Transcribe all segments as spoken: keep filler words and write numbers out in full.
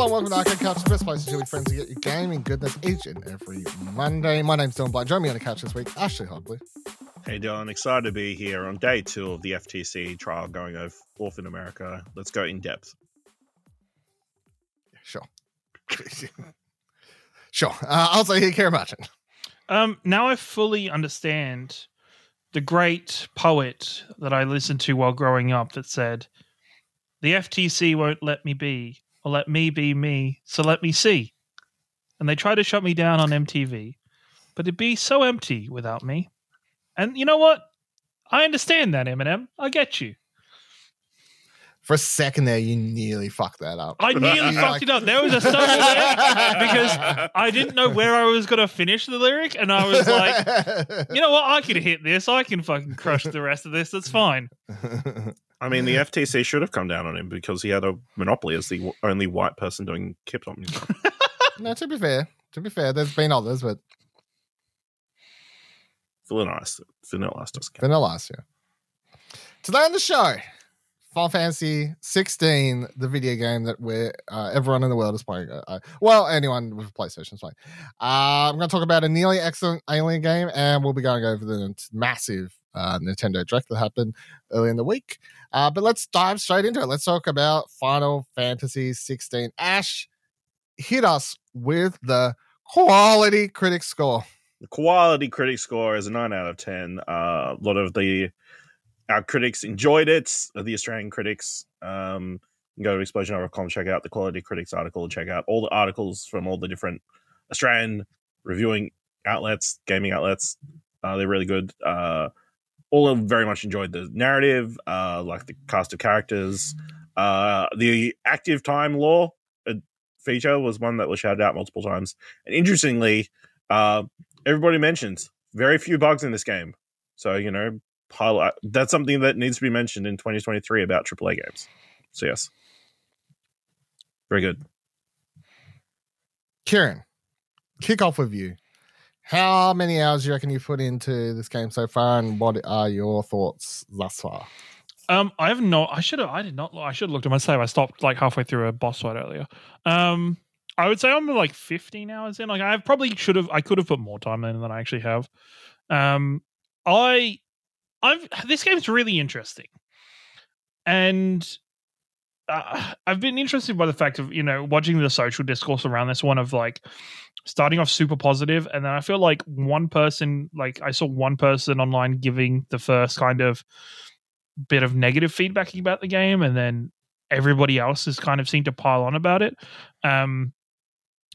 Hello, welcome to Arcade Couch, the best place to chill with friends to get your gaming goodness each and every Monday. My name's Dylan Blight. Join me on the couch this week, Ashley Hobley. Hey Dylan, excited to be here on day two of the F T C trial going off in America. Let's go in depth. Sure. Sure. Uh, also here, Kieran. Um, now I fully understand the great poet that I listened to while growing up that said, "The F T C won't let me be, or let me be me, so let me see." And they tried to shut me down on M T V, but it'd be so empty without me. And you know what? I understand that, Eminem. I get you. For a second there, you nearly fucked that up. I nearly fucked like... it up. There was a stumble there because I didn't know where I was going to finish the lyric, and I was like, you know what? I can hit this. I can fucking crush the rest of this. That's fine. I mean, the F T C should have come down on him because he had a monopoly as the only white person doing hip hop music. No, to be fair, to be fair, there's been others, but Vanilla Ice, Vanilla Ice doesn't count. Vanilla Ice, yeah. Today on the show, Final Fantasy sixteen, the video game that we're uh, everyone in the world is playing. Uh, well, anyone with a PlayStation is playing. Uh, I'm going to talk about a nearly excellent Alien game, and we'll be going over the massive uh, Nintendo Direct that happened early in the week. Uh, but let's dive straight into it. Let's talk about Final Fantasy sixteen. Ash, hit us with the quality critic score. The quality critic score is a nine out of ten. Uh, a lot of the our critics enjoyed it. The Australian critics. Um, you can go to explosion dot com, check out the quality critics article, check out all the articles from all the different Australian reviewing outlets, gaming outlets. Uh, they're really good. Uh, All of them very much enjoyed the narrative, uh, like the cast of characters. Uh, the active time law feature was one that was shouted out multiple times. And interestingly, uh, everybody mentions very few bugs in this game. So, you know, highlight, that's something that needs to be mentioned in twenty twenty-three about triple A games. So, yes. Very good. Kieran, kick off with you. How many hours do you reckon you put into this game so far, and what are your thoughts thus far? Um, I have not. I should have. I did not. I should have looked at my save. I stopped like halfway through a boss fight earlier. Um, I would say I'm like fifteen hours in. Like I probably should have. I could have put more time in than I actually have. Um, I, I've this game's really interesting, and uh, I've been interested by the fact of you know watching the social discourse around this one of like. Starting off super positive, and then I feel like one person, like I saw one person online giving the first kind of bit of negative feedback about the game, and then everybody else has kind of seemed to pile on about it. Um,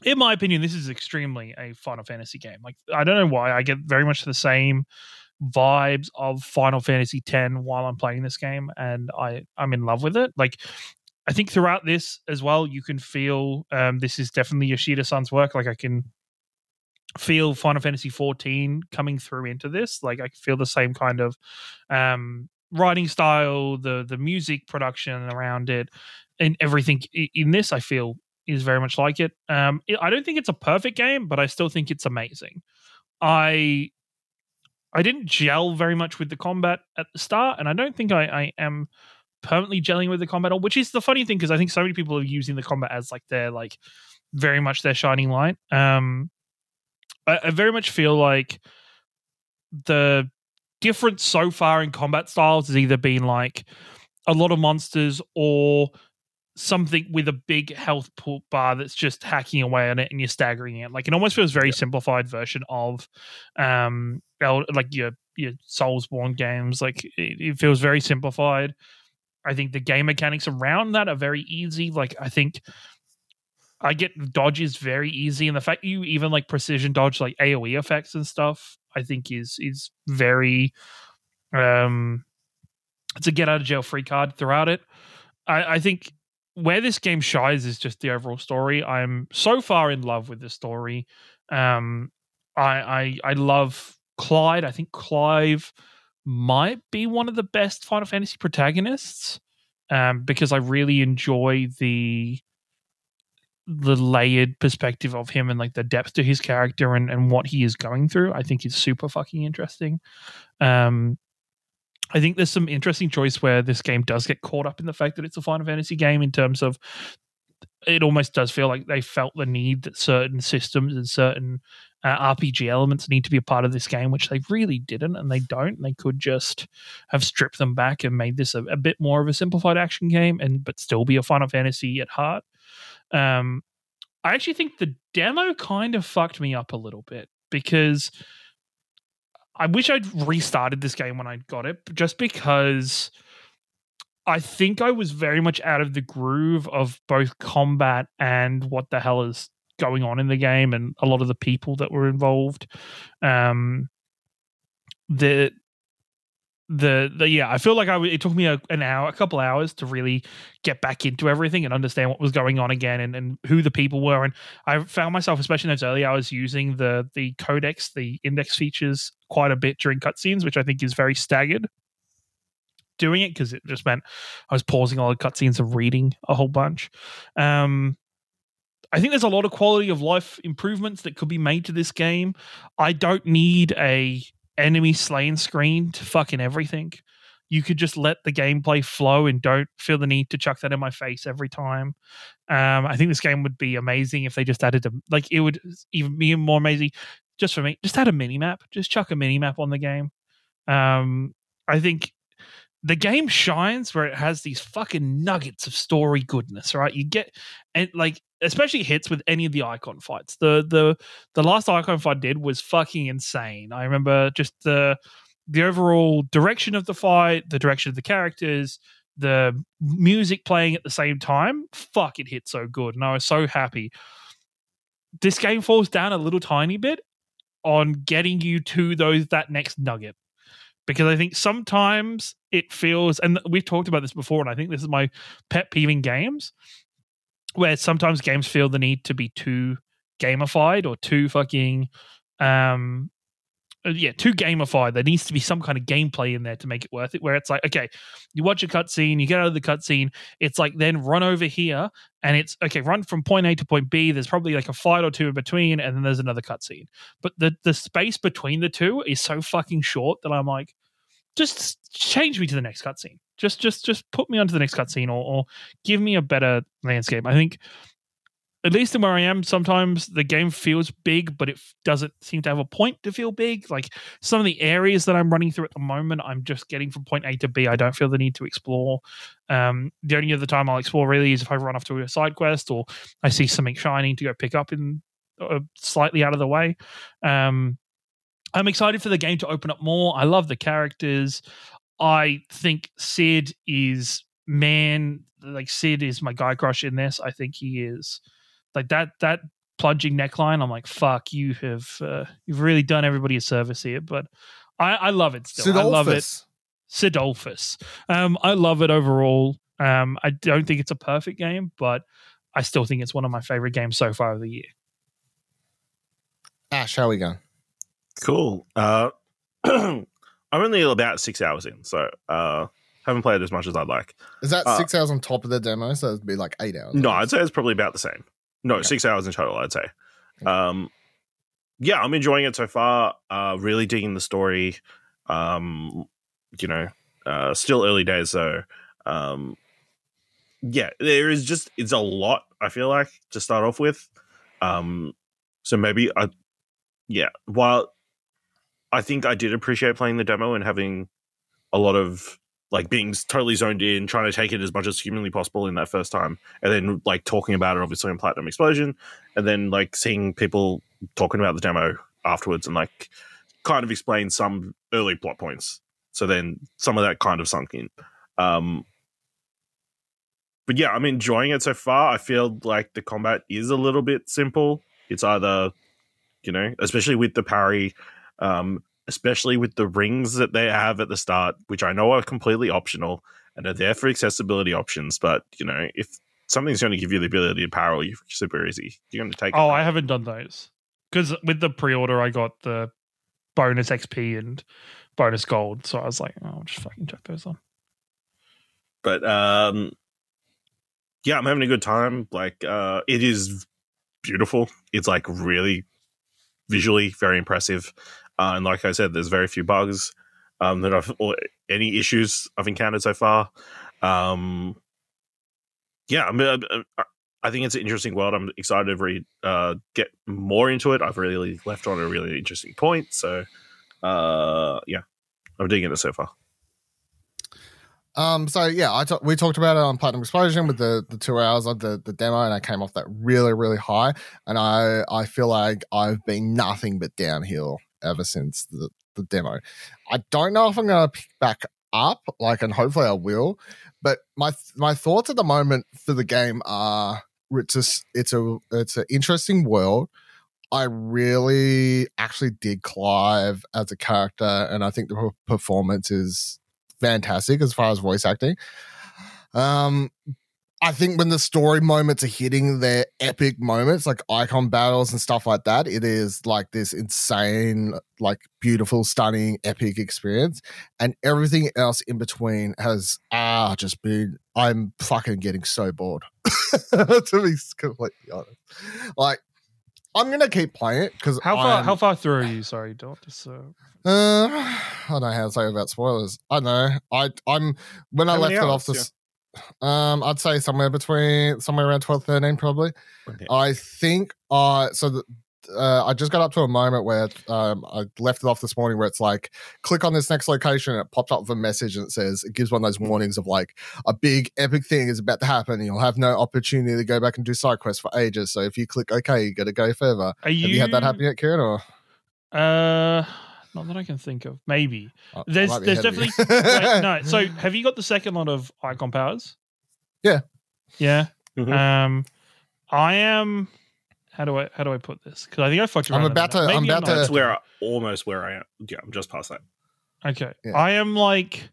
in my opinion, this is extremely a Final Fantasy game. Like I don't know why I get very much the same vibes of Final Fantasy X while I'm playing this game, and I I'm in love with it. Like. I think throughout this as well, you can feel um, this is definitely Yoshida-san's work. Like I can feel Final Fantasy fourteen coming through into this. Like I can feel the same kind of um, writing style, the the music production around it, and everything in this I feel is very much like it. Um, I don't think it's a perfect game, but I still think it's amazing. I I didn't gel very much with the combat at the start, and I don't think I, I am... permanently gelling with the combat, which is the funny thing because I think so many people are using the combat as like their like very much their shining light. Um, I, I very much feel like the difference so far in combat styles has either been like a lot of monsters or something with a big health bar that's just hacking away on it and you're staggering it. Like it almost feels very yeah. simplified version of um like your your Soulsborne games. Like it, it feels very simplified. I think the game mechanics around that are very easy. Like, I think I get dodges very easy. And the fact you even like precision dodge, like AoE effects and stuff, I think is, is very, um, it's a get out of jail free card throughout it. I, I think where this game shines is just the overall story. I'm so far in love with the story. Um, I, I, I love Clive. I think Clive, might be one of the best Final Fantasy protagonists um, because I really enjoy the the layered perspective of him and like the depth to his character and, and what he is going through. I think is super fucking interesting. Um, I think there's some interesting choice where this game does get caught up in the fact that it's a Final Fantasy game in terms of it almost does feel like they felt the need that certain systems and certain uh, R P G elements need to be a part of this game, which they really didn't, and they don't. They could just have stripped them back and made this a, a bit more of a simplified action game, and but still be a Final Fantasy at heart. Um, I actually think the demo kind of fucked me up a little bit, because I wish I'd restarted this game when I got it, just because I think I was very much out of the groove of both combat and what the hell is going on in the game and a lot of the people that were involved. Um, the, the, the, yeah, I feel like I, it took me a, an hour, a couple hours to really get back into everything and understand what was going on again and, and who the people were. And I found myself, especially in those early hours, using the, the codex, the index features quite a bit during cutscenes, which I think is very staggered. Doing it because it just meant I was pausing all the cutscenes and reading a whole bunch. Um, I think there's a lot of quality of life improvements that could be made to this game. I don't need a enemy slaying screen to fucking everything. You could just let the gameplay flow and don't feel the need to chuck that in my face every time. Um, I think this game would be amazing if they just added a, like it would even be more amazing just for me. Just add a mini map. Just chuck a mini map on the game. Um, I think the game shines where it has these fucking nuggets of story goodness, right? You get, and like, especially hits with any of the Eikon fights. The the the last Eikon fight I did was fucking insane. I remember just the the overall direction of the fight, the direction of the characters, the music playing at the same time. Fuck, it hit so good, and I was so happy. This game falls down a little tiny bit on getting you to those that next nugget. Because I think sometimes it feels, and we've talked about this before, and I think this is my pet peeve in games, where sometimes games feel the need to be too gamified or too fucking, um, yeah, too gamified. There needs to be some kind of gameplay in there to make it worth it, where it's like, okay, you watch a cutscene, you get out of the cutscene, it's like then run over here, and it's, okay, run from point A to point B, there's probably like a fight or two in between, and then there's another cutscene. But the, the space between the two is so fucking short that I'm like, just change me to the next cutscene. Just, just, just put me onto the next cutscene, or, or give me a better landscape. I think, at least in where I am, sometimes the game feels big, but it doesn't seem to have a point to feel big. Like some of the areas that I'm running through at the moment, I'm just getting from point A to B. I don't feel the need to explore. Um, the only other time I'll explore really is if I run off to a side quest or I see something shiny to go pick up in uh, slightly out of the way. Um, I'm excited for the game to open up more. I love the characters. I think Sid is, man, like Sid is my guy crush in this. I think he is like that, that plunging neckline. I'm like, fuck, you have, uh, you've really done everybody a service here, but I, I love it still. Cidolfus. I love it. Cidolfus. Um, I love it overall. Um, I don't think it's a perfect game, but I still think it's one of my favorite games so far of the year. Ash, how are we going? Cool. Uh, I'm only about six hours in, so uh, haven't played as much as I'd like. Is that uh, six hours on top of the demo? So it'd be like eight hours. No, I'd say it's probably about the same. No, okay. Six hours in total, I'd say. Okay. Um, yeah, I'm enjoying it so far. Uh, really digging the story. Um, you know, uh, still early days, so um, yeah, there is just it's a lot. I feel like to start off with. Um, so maybe I, yeah, while. I think I did appreciate playing the demo and having a lot of like being totally zoned in, trying to take it as much as humanly possible in that first time. And then like talking about it, obviously on Platinum Explosion, and then like seeing people talking about the demo afterwards and like kind of explain some early plot points. So then some of that kind of sunk in. Um, but yeah, I'm enjoying it so far. I feel like the combat is a little bit simple. It's either, you know, especially with the parry, Um, especially with the rings that they have at the start, which I know are completely optional and are there for accessibility options. But, you know, if something's going to give you the ability to power you super easy, you're going to take Oh, it I haven't done those. Because with the pre-order, I got the bonus X P and bonus gold. So I was like, oh, I'll just fucking check those on. But, um, yeah, I'm having a good time. Like, uh, it is beautiful. It's, like, really visually very impressive. Uh, and like I said, there's very few bugs um, that I've or any issues I've encountered so far. Um, yeah, I mean, I, I think it's an interesting world. I'm excited to read, uh, get more into it. I've really left on a really interesting point. So, uh, yeah, I'm digging it so far. Um, so yeah, I t- we talked about it on Platinum Explosion with the, the two hours of the, the demo, and I came off that really, really high. And I, I feel like I've been nothing but downhill ever since the, the demo. I don't know if I'm going to pick back up, like, and hopefully I will. But my my thoughts at the moment for the game are it's a, it's a it's an interesting world. I really actually dig Clive as a character, and I think the performance is fantastic as far as voice acting. Um, I think when the story moments are hitting their epic moments, like Eikon battles and stuff like that, it is like this insane, like beautiful, stunning, epic experience. And everything else in between has ah just been, I'm fucking getting so bored, to be completely honest. Like, I'm going to keep playing it because How far I'm, How far through are you? Sorry, Dot. Just, uh, uh, I don't know how to say about spoilers. I know. I, I'm when I left it off this... Yeah. Um, I'd say somewhere between somewhere around twelve, thirteen, probably. Okay. I think I uh, so the, uh, I just got up to a moment where um, I left it off this morning where it's like, click on this next location, and it popped up with a message and it says, it gives one of those warnings of like, a big epic thing is about to happen and you'll have no opportunity to go back and do side quests for ages. So if you click okay, you got to go further. Are you... Have you had that happen yet, Kieran? Or uh, not that I can think of. Maybe oh, there's there's heavy. Definitely wait, no. So have you got the second lot of Eikon powers? Yeah, yeah. Mm-hmm. Um, I am. How do I how do I put this? Because I think I fucked around. I'm about to. I'm about I'm to. That's where I, almost where I am. Yeah, I'm just past that. Okay, yeah. I am like.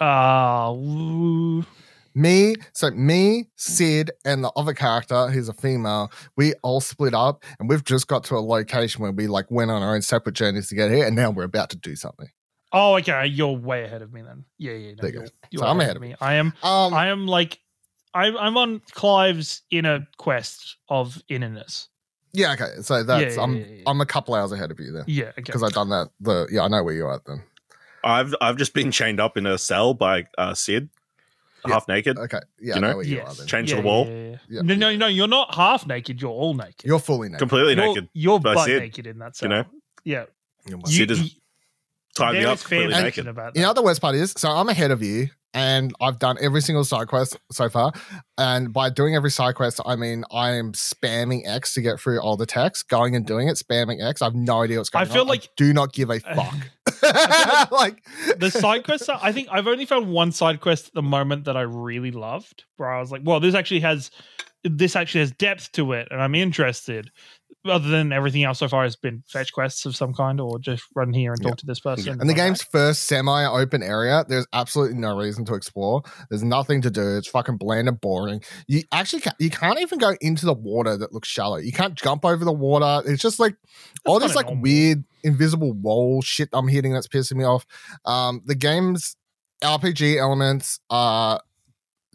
Uh woo. Me, so me, Sid, and the other character who's a female, we all split up, and we've just got to a location where we like went on our own separate journeys to get here, and now we're about to do something. Oh, okay, you're way ahead of me then. Yeah, yeah, no, you're, you're so ahead I'm ahead of me. Of I am, um, I am like, I'm, I'm on Clive's inner quest of innerness. Yeah, okay, so that's yeah, yeah, I'm, yeah, yeah. I'm a couple hours ahead of you then. Yeah, okay, because I've done that. The yeah, I know where you are at then. I've, I've just been chained up in a cell by uh, Sid. Yeah. Half naked. Okay. Yeah. You know? I know where you yes. are then. Change yeah, the wall. Yeah, yeah, yeah. Yeah. No, no, no. You're not half naked. You're all naked. You're fully naked. Completely you're, naked. You're butt Sid, naked in that cell. You know? Yeah. Sid is tied me up completely naked. About that. You know, the worst part is, so I'm ahead of you and I've done every single side quest so far. And by doing every side quest, I mean I am spamming X to get through all the text, going and doing it, spamming X. I have no idea what's going on. I feel on. like... I do not give a fuck. Like the side quests are, I think I've only found one side quest at the moment that I really loved, where I was like, well, this actually has this actually has depth to it and I'm interested. Other than everything else so far has been fetch quests of some kind or just run here and talk yeah. to this person. Yeah. And, and the like game's that. First semi-open area, there's absolutely no reason to explore. There's nothing to do. It's fucking bland and boring. You actually can't, you can't even go into the water that looks shallow. You can't jump over the water. It's just like that's all this like normal. Weird invisible wall shit I'm hitting that's pissing me off. Um, the game's R P G elements are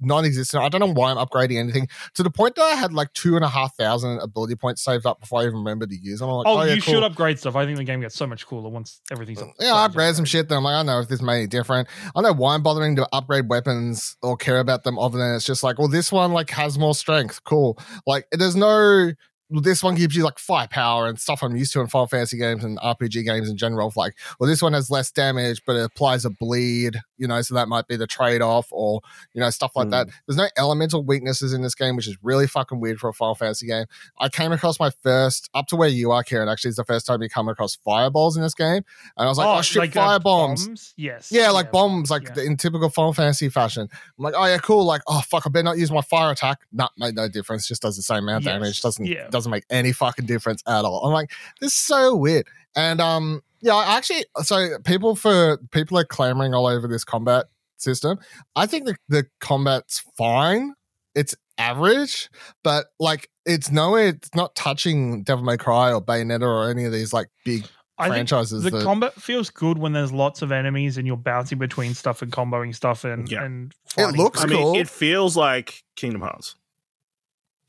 non-existent. I don't know why I'm upgrading anything to the point that I had like two and a half thousand ability points saved up before I even remembered to use them. I'm like, oh, oh yeah, you cool. should upgrade stuff. I think the game gets so much cooler once everything's up. Yeah, I upgrade some shit. Then I'm like, I don't know if this made any different. I don't know why I'm bothering to upgrade weapons or care about them other than it's just like, well, this one like has more strength. Cool. Like, there's no. This one gives you like firepower and stuff I'm used to in Final Fantasy games and R P G games in general. Like, well, this one has less damage, but it applies a bleed, you know, so that might be the trade-off or, you know, stuff like mm. that. There's no elemental weaknesses in this game, which is really fucking weird for a Final Fantasy game. I came across my first, up to where you are, Kieran, actually, is the first time you come across fireballs in this game. And I was like, oh, oh shit, like firebombs. Bombs? Yes. Yeah, like yeah, bombs, like yeah. in typical Final Fantasy fashion. I'm like, oh, yeah, cool. Like, oh, fuck, I better not use my fire attack. Nah, made no difference. Just does the same amount of yes. damage. Doesn't, yeah. doesn't make any fucking difference at all. I'm like, this is so weird. And um yeah, I actually so people for people are clamoring all over this combat system. I think the, the combat's fine. It's average, but like it's nowhere it's not touching Devil May Cry or Bayonetta or any of these like big I franchises. Think the that, combat feels good when there's lots of enemies and you're bouncing between stuff and comboing stuff and yeah. and fighting. It looks I cool. Mean, it feels like Kingdom Hearts.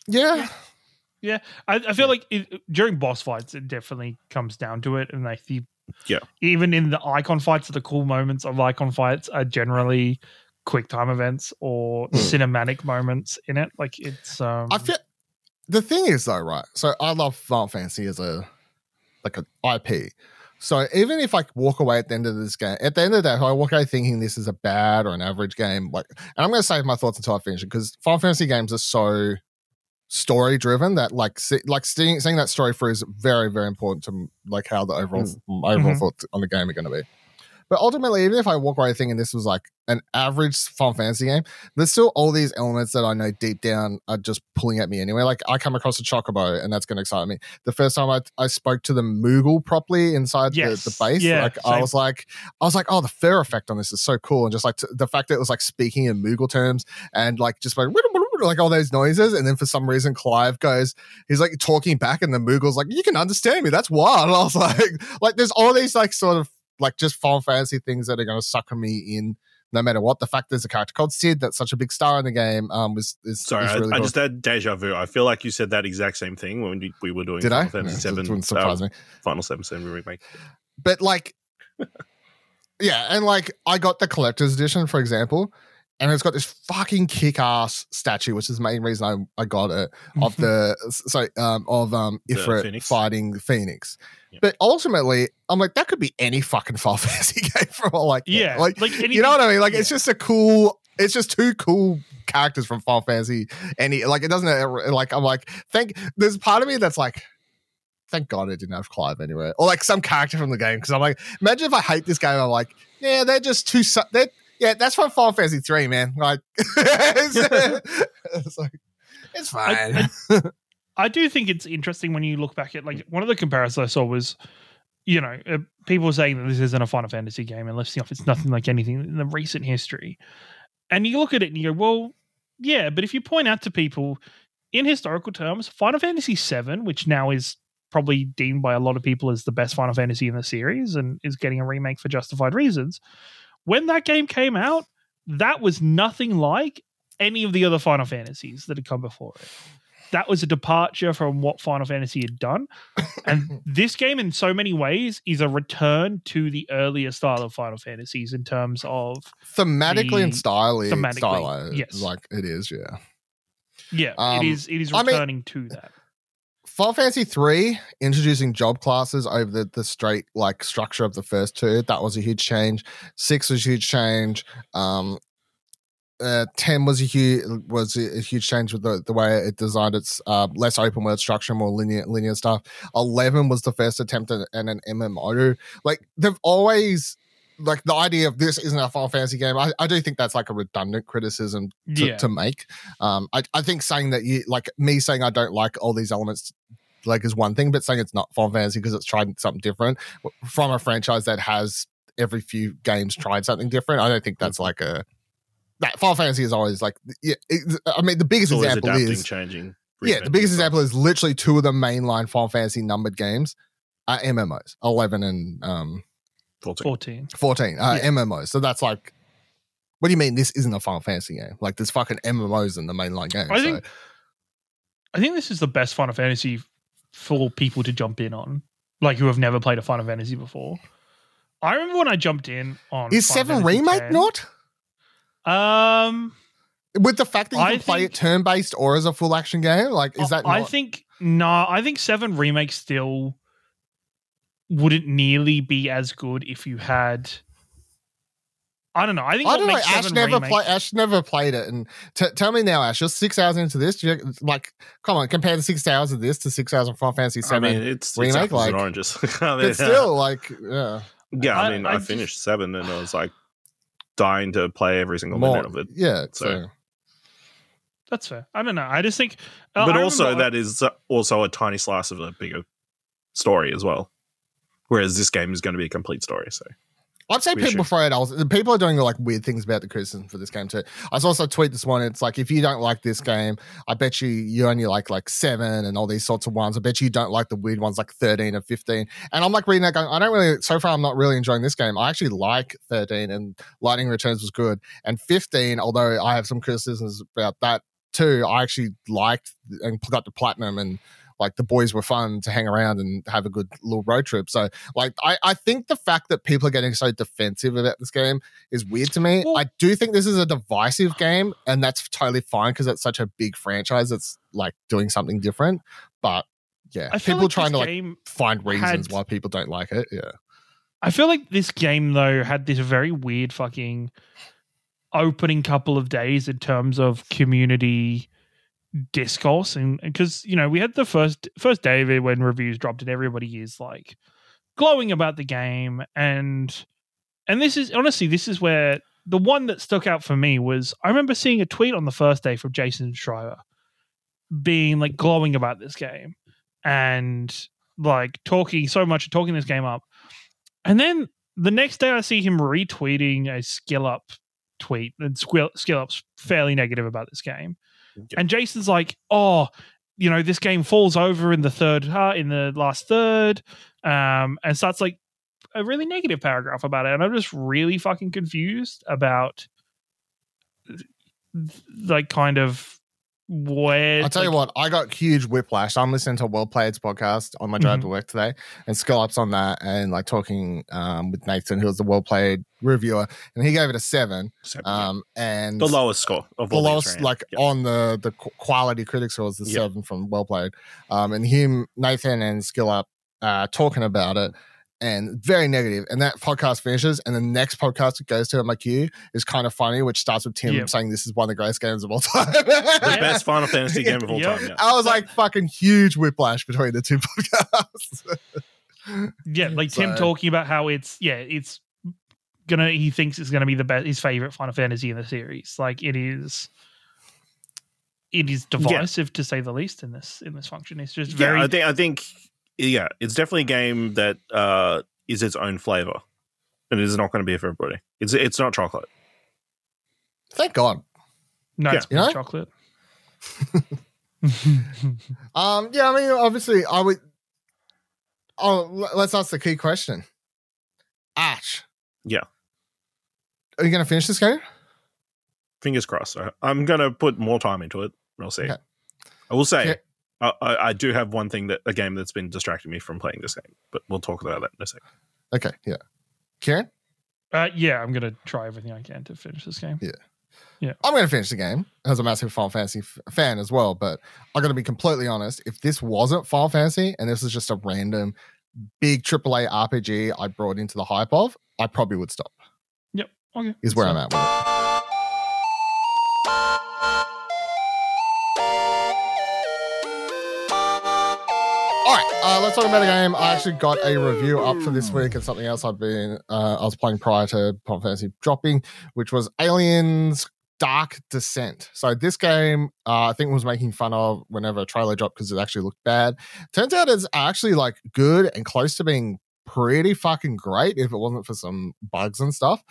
Yeah. yeah. Yeah, I, I feel like it, during boss fights, it definitely comes down to it, and like the yeah, even in the Eikon fights, the cool moments of Eikon fights are generally quick time events or mm. cinematic moments in it. Like it's um I feel the thing is though, right? So I love Final Fantasy as a like an I P. So even if I walk away at the end of this game, at the end of that, if I walk away thinking this is a bad or an average game, like, and I'm going to save my thoughts until I finish it because Final Fantasy games are so story driven that like see, like seeing, seeing that story through is very, very important to like how the overall mm-hmm. overall thoughts on the game are going to be. But ultimately, even if I walk away thinking this was like an average Final Fantasy game, there's still all these elements that I know deep down are just pulling at me anyway. Like I come across a chocobo, and that's going to excite me. The first time I, I spoke to the Moogle properly inside yes. the, the base, yeah, like same. I was like, I was like, oh, the fur effect on this is so cool, and just like t- the fact that it was like speaking in Moogle terms and like just like like all those noises, and then for some reason Clive goes, he's like talking back, and the Moogle's like, you can understand me, that's wild. And I was like, like there's all these like sort of like just Final Fantasy things that are going to sucker me in no matter what. The fact there's a character called Cid that's such a big star in the game um was is, sorry is really I, I just had deja vu. I feel like you said that exact same thing when we, we were doing Did Final I? Fantasy seven. No, it wouldn't surprise um, me. Final seven seven remake. But like yeah, and like I got the collector's edition, for example, and it's got this fucking kick-ass statue, which is the main reason I, I got it, of the so um of um Ifrit Phoenix. Fighting Phoenix. Yep. But ultimately, I'm like, that could be any fucking Final Fantasy game from all like yeah, like, like anything, you know what I mean? Like yeah. it's just a cool, it's just two cool characters from Final Fantasy. Any like it doesn't like I'm like thank. There's part of me that's like, thank God I didn't have Clive anywhere, or like some character from the game, because I'm like, imagine if I hate this game. I'm like, yeah, they're just too su- they're. Yeah, that's from Final Fantasy three, man. Like, it's, it's like, it's fine. I, I, I do think it's interesting when you look back at, like, one of the comparisons I saw was, you know, uh, people saying that this isn't a Final Fantasy game and listing off it's nothing like anything in the recent history. And you look at it and you go, well, yeah, but if you point out to people in historical terms, Final Fantasy seven, which now is probably deemed by a lot of people as the best Final Fantasy in the series and is getting a remake for justified reasons. When that game came out, that was nothing like any of the other Final Fantasies that had come before it. That was a departure from what Final Fantasy had done. And this game, in so many ways, is a return to the earlier style of Final Fantasies in terms of... Thematically the, and styli- thematically, stylized. Yes. Like, it is, yeah. Yeah, um, it is It is returning I mean, to that. Final Fantasy three, introducing job classes over the, the straight like structure of the first two, that was a huge change. Six was a huge change. Um, uh, ten was a huge was a huge change with the, the way it designed its uh, less open world structure, more linear linear stuff. Eleven was the first attempt at, at an M M O. Like they've always like the idea of this isn't a Final Fantasy game. I, I do think that's like a redundant criticism to, yeah. to make. Um, I, I think saying that you like me saying I don't like all these elements. Like is one thing, but saying it's not Final Fantasy because it's tried something different from a franchise that has every few games tried something different. I don't think that's like a that Final Fantasy is always like. Yeah, it, I mean the biggest example adapting, is changing. Yeah, the biggest example is literally two of the mainline Final Fantasy numbered games are M M Os, eleven and um fourteen. Fourteen. Fourteen uh, yeah. M M Os. So that's like, what do you mean this isn't a Final Fantasy game? Like there's fucking M M Os in the mainline game. I so. think. I think this is the best Final Fantasy for people to jump in on, like who have never played a Final Fantasy before. I remember when I jumped in on is Final seven Fantasy remake ten, not um with the fact that you I can think, play it turn based or as a full action game. Like is that? I not- think no. Nah, I think seven remake still wouldn't nearly be as good if you had. I don't know. I think I don't know. Ash never played. Ash never played it, and t- tell me now, Ash, you're six hours into this. You, like, come on, compare the six hours of this to six hours of Final Fantasy seven. I mean, it's remake, it's like, and oranges. I mean, but still, like, yeah, yeah. I mean, I, I, I finished just, seven, and I was like dying to play every single more, minute of it. Yeah, so. so that's fair. I don't know. I just think, uh, but I also that I, is also a tiny slice of a bigger story as well. Whereas this game is going to be a complete story, so. I'd say people should. Afraid I was, people are doing like weird things about the criticism for this game too. I saw also a tweet this morning. It's like, if you don't like this game, I bet you you only like like seven and all these sorts of ones. I bet you don't like the weird ones like thirteen and fifteen. And I'm like reading that going, I don't really, so far I'm not really enjoying this game. I actually like thirteen and Lightning Returns was good. And fifteen, although I have some criticisms about that too, I actually liked and got the platinum and like the boys were fun to hang around and have a good little road trip. So like I, I think the fact that people are getting so defensive about this game is weird to me. Well, I do think this is a divisive game, and that's totally fine because it's such a big franchise that's like doing something different. But yeah, I people like trying to like find reasons had, why people don't like it. Yeah. I feel like this game though had this very weird fucking opening couple of days in terms of community discourse, and because you know we had the first first day when reviews dropped and everybody is like glowing about the game, and and this is honestly this is where the one that stuck out for me was I remember seeing a tweet on the first day from Jason Schreier being like glowing about this game and like talking so much talking this game up, and then the next day I see him retweeting a Skill Up tweet, and Skill Up's fairly negative about this game. Yep. And Jason's like, oh, you know, this game falls over in the third, uh, in the last third, um, and starts like a really negative paragraph about it. And I'm just really fucking confused about, like, kind of where. I'll tell like, you what, I got huge whiplash. I'm listening to Well Played's podcast on my drive mm-hmm. to work today, and Skill Up's on that, and like talking um, with Nathan, who was the Well Played reviewer, and he gave it a seven, seven um and the lowest score of the lowest like yep. on the the quality critic score was the yep. seven from Well Played, um and him Nathan and Skill Up uh talking about it and very negative, and that podcast finishes and the next podcast it goes to in my queue is Kind of Funny, which starts with Tim yep. saying this is one of the greatest games of all time. The best Final Fantasy game of all yep. time. Yeah. I was like fucking huge whiplash between the two podcasts. yeah like so. Tim talking about how it's yeah it's Gonna, he thinks it's gonna be the best, his favorite Final Fantasy in the series. Like it is, it is divisive yeah. to say the least in this in this function. It's just very. Yeah, I think, I think, yeah, it's definitely a game that uh, is its own flavor, and it is not going to be for everybody. It's it's not chocolate. Thank God. No, yeah. it's you know? chocolate. um. Yeah. I mean, obviously, I would. Oh, let's ask the key question. Ash. Yeah. Are you going to finish this game? Fingers crossed. I'm going to put more time into it. We'll see. Okay. I will say, yeah. I, I, I do have one thing that a game that's been distracting me from playing this game, but we'll talk about that in a second. Okay. Yeah. Kieran? Uh, yeah, I'm going to try everything I can to finish this game. Yeah. Yeah. I'm going to finish the game as a massive Final Fantasy f- fan as well, but I'm going to be completely honest. If this wasn't Final Fantasy and this is just a random big triple A R P G I brought into the hype of, I probably would stop. Yep. Okay. Is where so. I'm at with it. All right. Uh, let's talk about a game. I actually got a review up for this week and something else I've been, uh, I was playing prior to Final Fantasy dropping, which was Aliens Dark Descent. So this game, uh, I think was making fun of whenever a trailer dropped because it actually looked bad. Turns out it's actually like good and close to being pretty fucking great if it wasn't for some bugs and stuff.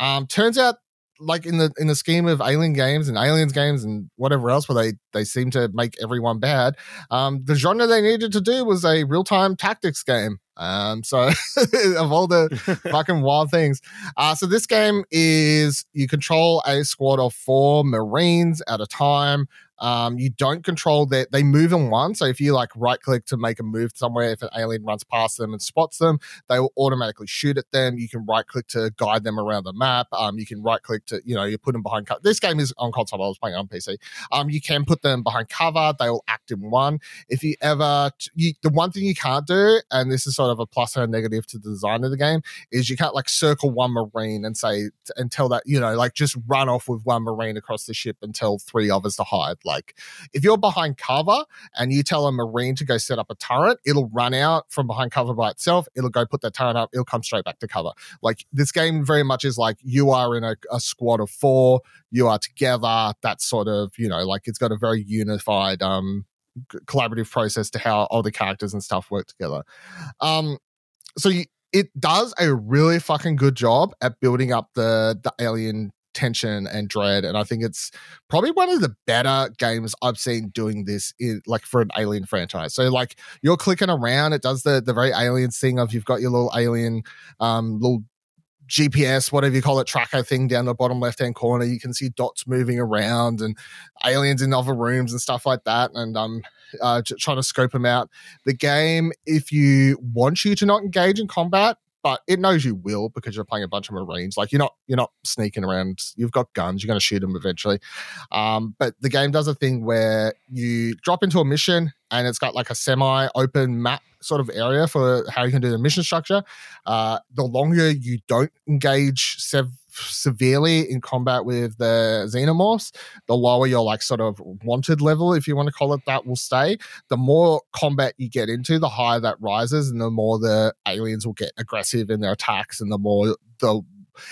Um, turns out, like in the in the scheme of Alien games and Aliens games and whatever else, where they they seem to make everyone bad, um, the genre they needed to do was a real time tactics game. Um, so of all the fucking wild things, uh, so this game is you control a squad of four Marines at a time. Um, you don't control that. They move in one. So if you like right click to make a move somewhere, if an alien runs past them and spots them, they will automatically shoot at them. You can right click to guide them around the map. Um, you can right click to, you know, you put them behind cover. This game is on console. I was playing on P C. Um, you can put them behind cover. They will act in one. If you ever, you, the one thing you can't do, and this is sort of a plus and a negative to the design of the game, is you can't like circle one Marine and say, and tell that, you know, like just run off with one Marine across the ship and tell three others to hide. Like if you're behind cover and you tell a Marine to go set up a turret, it'll run out from behind cover by itself. It'll go put that turret up. It'll come straight back to cover. Like this game very much is like you are in a, a squad of four. You are together. That sort of, you know, like it's got a very unified um, collaborative process to how all the characters and stuff work together. Um, so you, it does a really fucking good job at building up the the alien tension and dread, and I think it's probably one of the better games I've seen doing this in, like for an Alien franchise. So like you're clicking around, it does the the very Aliens thing of you've got your little alien um little G P S, whatever you call it, tracker thing down the bottom left-hand corner. You can see dots moving around and aliens in other rooms and stuff like that. And I'm uh, trying to scope them out. The game, if you want you to not engage in combat, but it knows you will because you're playing a bunch of Marines. Like you're not, you're not sneaking around. You've got guns. You're going to shoot them eventually. Um, but the game does a thing where you drop into a mission and it's got like a semi-open map sort of area for how you can do the mission structure. Uh, the longer you don't engage sev- severely in combat with the xenomorphs, the lower your like sort of wanted level, if you want to call it that, will stay. The more combat you get into, the higher that rises, and the more the aliens will get aggressive in their attacks, and the more the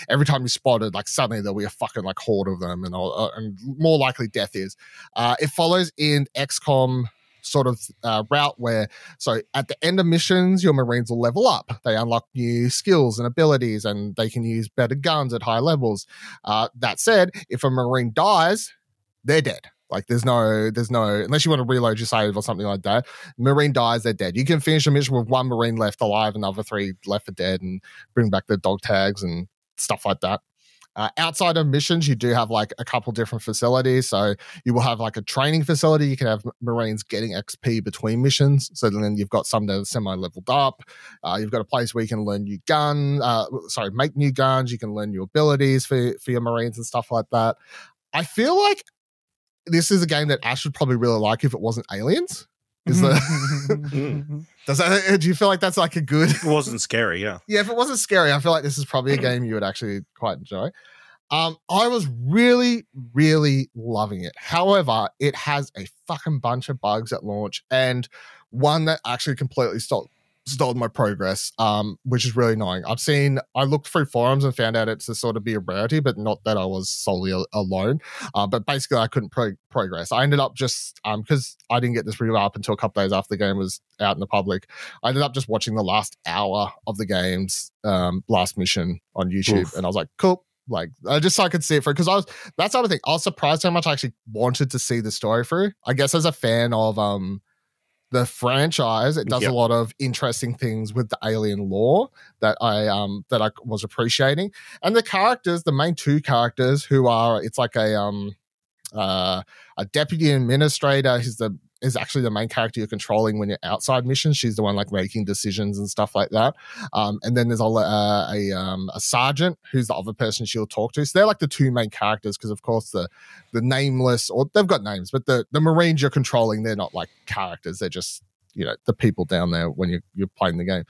every time you spotted, like suddenly there'll be a fucking like horde of them, and all, and more likely death is. Uh, it follows in X COM sort of uh, route where, so at the end of missions, your Marines will level up. They unlock new skills and abilities, and they can use better guns at higher levels. Uh, that said, if a Marine dies, they're dead. Like there's no, there's no, unless you want to reload your save or something like that, Marine dies, they're dead. You can finish a mission with one Marine left alive, another three left for dead, and bring back the dog tags and stuff like that. Uh, outside of missions, you do have like a couple different facilities. So you will have like a training facility. You can have Marines getting X P between missions. So then you've got some that are semi-leveled up. Uh, you've got a place where you can learn new gun, uh, sorry, make new guns. You can learn new abilities for, for your Marines and stuff like that. I feel like this is a game that Ash would probably really like if it wasn't aliens. Is the does that do you feel like that's like a good it wasn't scary yeah yeah if it wasn't scary I feel like this is probably a game you would actually quite enjoy. um I was really really loving it. However, it has a fucking bunch of bugs at launch, and one that actually completely stopped stole my progress, um, which is really annoying. I've seen, I looked through forums and found out it's a sort of be a rarity, but not that I was solely a- alone. Uh, but basically, I couldn't pro- progress. I ended up just, um, because I didn't get this review up until a couple days after the game was out in the public, I ended up just watching the last hour of the game's um, last mission on YouTube. Oof. And I was like, cool. Like, I just so I could see it through, because I was, that's the other thing. I was surprised how much I actually wanted to see the story through. I guess as a fan of, um, the franchise, it does yep. a lot of interesting things with the alien lore that I um that I was appreciating, and the characters, the main two characters who are it's like a um uh a deputy administrator who's the is actually the main character you're controlling when you're outside missions. She's the one like making decisions and stuff like that. Um, and then there's a, uh, a, um, a sergeant who's the other person she'll talk to. So they're like the two main characters, because of course the the nameless, or they've got names, but the, the Marines you're controlling, they're not like characters. They're just, you know, the people down there when you're, you're playing the game.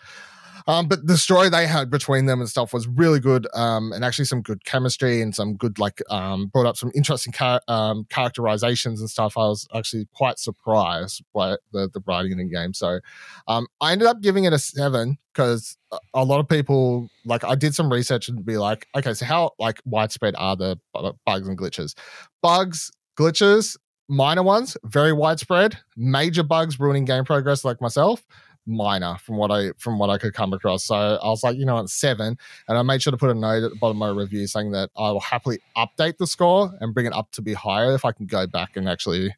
Um, but the story they had between them and stuff was really good, um, and actually some good chemistry and some good, like, um, brought up some interesting char- um, characterizations and stuff. I was actually quite surprised by the, the writing in the game. So um, I ended up giving it a seven, because a lot of people, like, I did some research and be like, okay, so how, like, widespread are the b- bugs and glitches? Bugs, glitches, minor ones, very widespread. Major bugs ruining game progress, like myself, minor from what I from what I could come across. So I was like, you know, it's seven, and I made sure to put a note at the bottom of my review saying that I will happily update the score and bring it up to be higher if I can go back and actually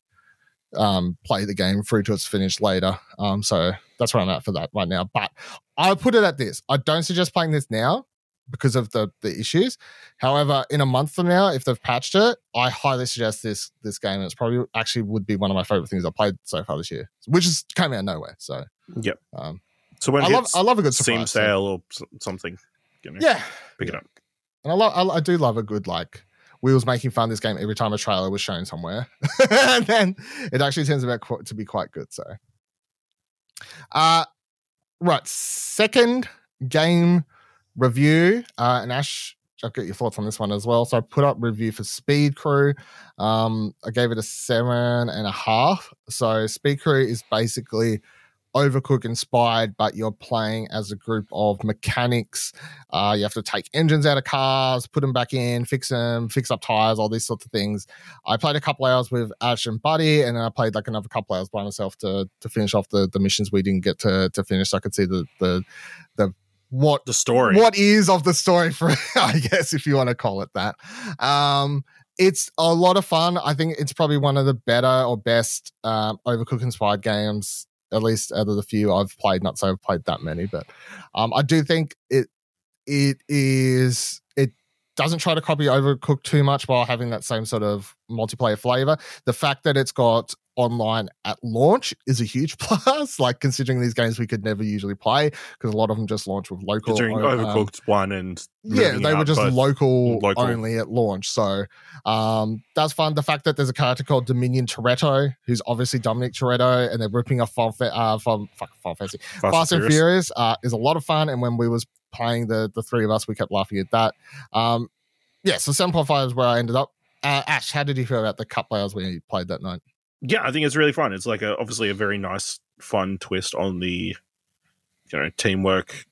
um, play the game through to its finish later. Um, so that's where I'm at for that right now. But I'll put it at this: I don't suggest playing this now because of the the issues. However, in a month from now, if they've patched it, I highly suggest this this game. And it's probably actually would be one of my favorite things I played so far this year, which is came out of nowhere. So yep. Um, so when I love I love a good surprise, Steam sale or something. You know, yeah, pick yeah. it up. And I love I, I do love a good like. We was making fun of this game every time a trailer was shown somewhere, and then it actually turns out to be quite good. So, uh right, second game review, uh, and Ash, I'll get your thoughts on this one as well. So I put up review for Speed Crew. Um, I gave it a seven and a half. So Speed Crew is basically Overcooked inspired, but you're playing as a group of mechanics. Uh, you have to take engines out of cars, put them back in, fix them, fix up tires, all these sorts of things. I played a couple hours with Ash and Buddy, and then I played like another couple hours by myself to to finish off the, the missions we didn't get to to finish. So I could see the the the what the story what is of the story for I guess if you want to call it that. Um, it's a lot of fun. I think it's probably one of the better or best um, Overcooked inspired games, at least out of the few I've played. Not so I've played that many, but um, I do think it It is, it doesn't try to copy Overcooked too much while having that same sort of multiplayer flavor. The fact that it's got online at launch is a huge plus, like considering these games we could never usually play because a lot of them just launch with local. Considering um, Overcooked one and yeah, they were just local, local only at launch. So um, that's fun. The fact that there's a character called Dominic Toretto, who's obviously Dominic Toretto, and they're ripping off Final uh, from fuck, Final Fantasy Fast, Fast and Furious, Furious uh, is a lot of fun. And when we was playing the the three of us, we kept laughing at that. Um, yeah, so seven point five is where I ended up. Uh, Ash, how did you feel about the cup players when you played that night? Yeah, I think it's really fun. It's like a, obviously a very nice, fun twist on the, you know, teamwork.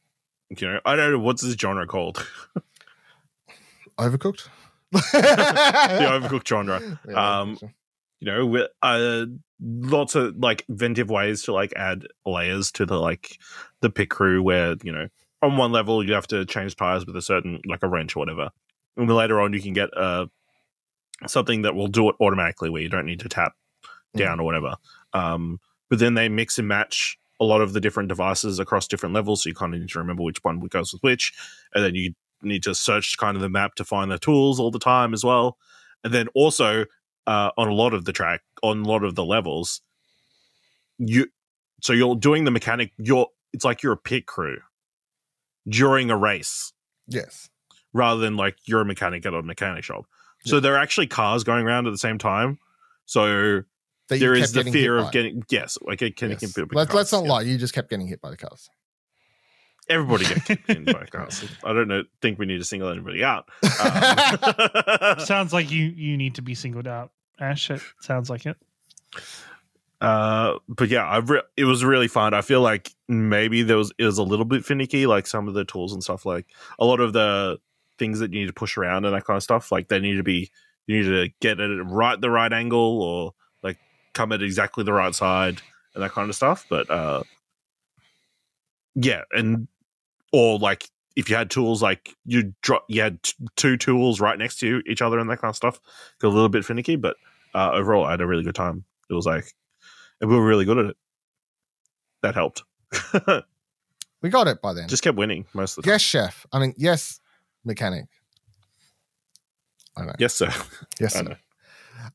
You know, I don't know, what's this genre called? Overcooked? The Overcooked genre. Yeah, um, sure. You know, with, uh, lots of like inventive ways to like add layers to the like the pit crew, where you know on one level you have to change tires with a certain like a wrench or whatever, and later on you can get uh something that will do it automatically where you don't need to tap down or whatever, um but then they mix and match a lot of the different devices across different levels, so you kind of need to remember which one goes with which, and then you need to search kind of the map to find the tools all the time as well. And then also uh on a lot of the track on a lot of the levels you so you're doing the mechanic you're it's like you're a pit crew during a race, yes, rather than like you're a mechanic at a mechanic shop. Yeah. So there are actually cars going around at the same time, so there is the fear of getting, yes, like it can get bit. Let's let's not lie, you just kept getting hit by the cars. Everybody got kicked in by cars. I don't know, think we need to single anybody out. Um, sounds like you you need to be singled out, Ash. It sounds like it. Uh, but yeah, I've re- it was really fun. I feel like maybe there was it was a little bit finicky, like some of the tools and stuff, like a lot of the things that you need to push around and that kind of stuff. Like they need to be, you need to get at it right the right angle or come at exactly the right side and that kind of stuff. But uh yeah, and or like if you had tools, like you drop you had t- two tools right next to each other and that kind of stuff, got a little bit finicky. But uh overall I had a really good time. It was like, and we were really good at it. That helped. We got it by then, just kept winning most of the yes, time. Yes chef, I mean yes mechanic, I know. Yes sir. Yes sir. I know.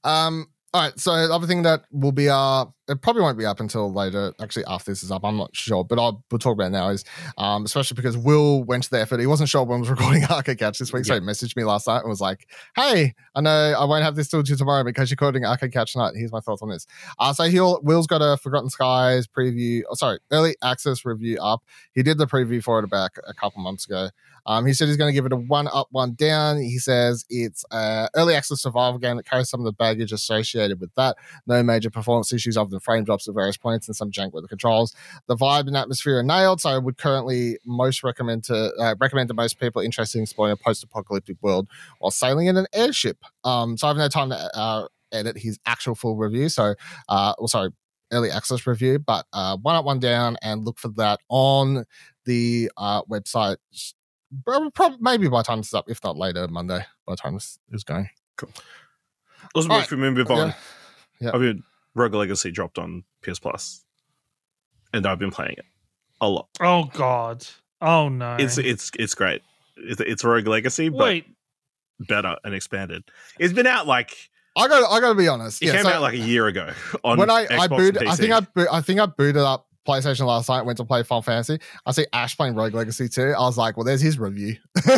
um All right, so the other thing that will be uh it probably won't be up until later, actually after this is up, I'm not sure, but I'll we'll talk about it now, is um, especially because Will went to the effort. He wasn't sure when I was recording Arcade Couch this week, yeah. So he messaged me last night and was like, hey, I know I won't have this till tomorrow because you're recording Arcade Couch tonight. Here's my thoughts on this. Uh, so he'll, Will's got a Forgotten Skies preview, oh, sorry, early access review up. He did the preview for it about a couple months ago. Um, he said he's going to give it a one up, one down. He says it's an early access survival game that carries some of the baggage associated with that. No major performance issues other than frame drops at various points and some jank with the controls. The vibe and atmosphere are nailed, so I would currently most recommend to uh, recommend to most people interested in exploring a post-apocalyptic world while sailing in an airship. Um, so I have no time to uh, edit his actual full review. So, uh, well, sorry, early access review, but uh, one up, one down, and look for that on the uh, website. Probably, maybe by the time this is up, if not later, Monday, by the time this is going. Cool. Also, if we move on, I mean, Rogue Legacy dropped on P S Plus, and I've been playing it a lot. Oh, God. Oh, no. It's it's it's great. It's, it's Rogue Legacy, but Wait. better and expanded. It's been out like... I got I got to be honest. It yeah, came so out like a year ago on when I, Xbox I boot, and P C. I think I, boot, I think I booted up PlayStation last night, went to play Final Fantasy. I see Ash playing Rogue Legacy two. I was like, well, there's his review. It's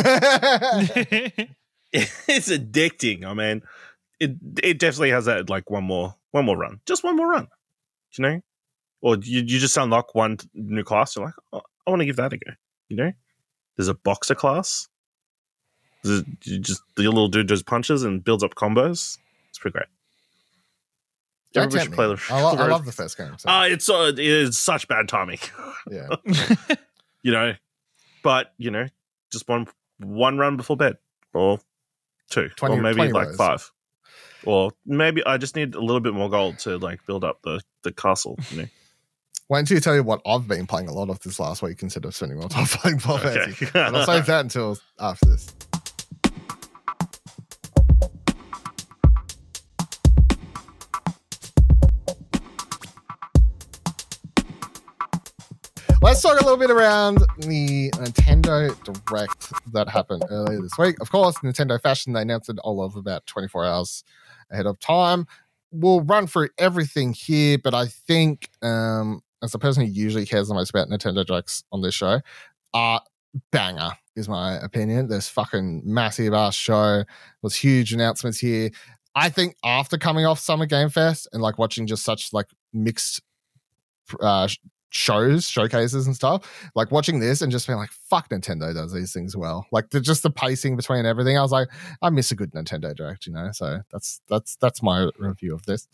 addicting. I mean, it it definitely has that, like, one more one more run. Just one more run, you know? Or you, you just unlock one new class. You're like, oh, I want to give that a go, you know? There's a boxer class. There's a, you just the little dude does punches and builds up combos. It's pretty great. I, play the I, love, I love the first game. So. Uh, it's uh, it is such bad timing. Yeah, you know, but you know, just one one run before bed, or two, twenty, or maybe like rows. Five, or maybe I just need a little bit more gold to like build up the, the castle. You know? Why don't you tell you what I've been playing a lot of this last week? Instead of spending more time playing Final Fantasy, okay. And I'll save that until after this. Let's talk a little bit around the Nintendo Direct that happened earlier this week. Of course, Nintendo fashion, they announced it all of about twenty-four hours ahead of time. We'll run through everything here, but I think um, as the person who usually cares the most about Nintendo Directs on this show, uh, banger is my opinion. This fucking massive ass show was huge announcements here. I think after coming off Summer Game Fest and like watching just such like mixed uh, shows, showcases and stuff, like watching this and just being like, fuck, Nintendo does these things well. Like the, just the pacing between everything. I was like, I miss a good Nintendo Direct, you know? So that's that's that's my review of this.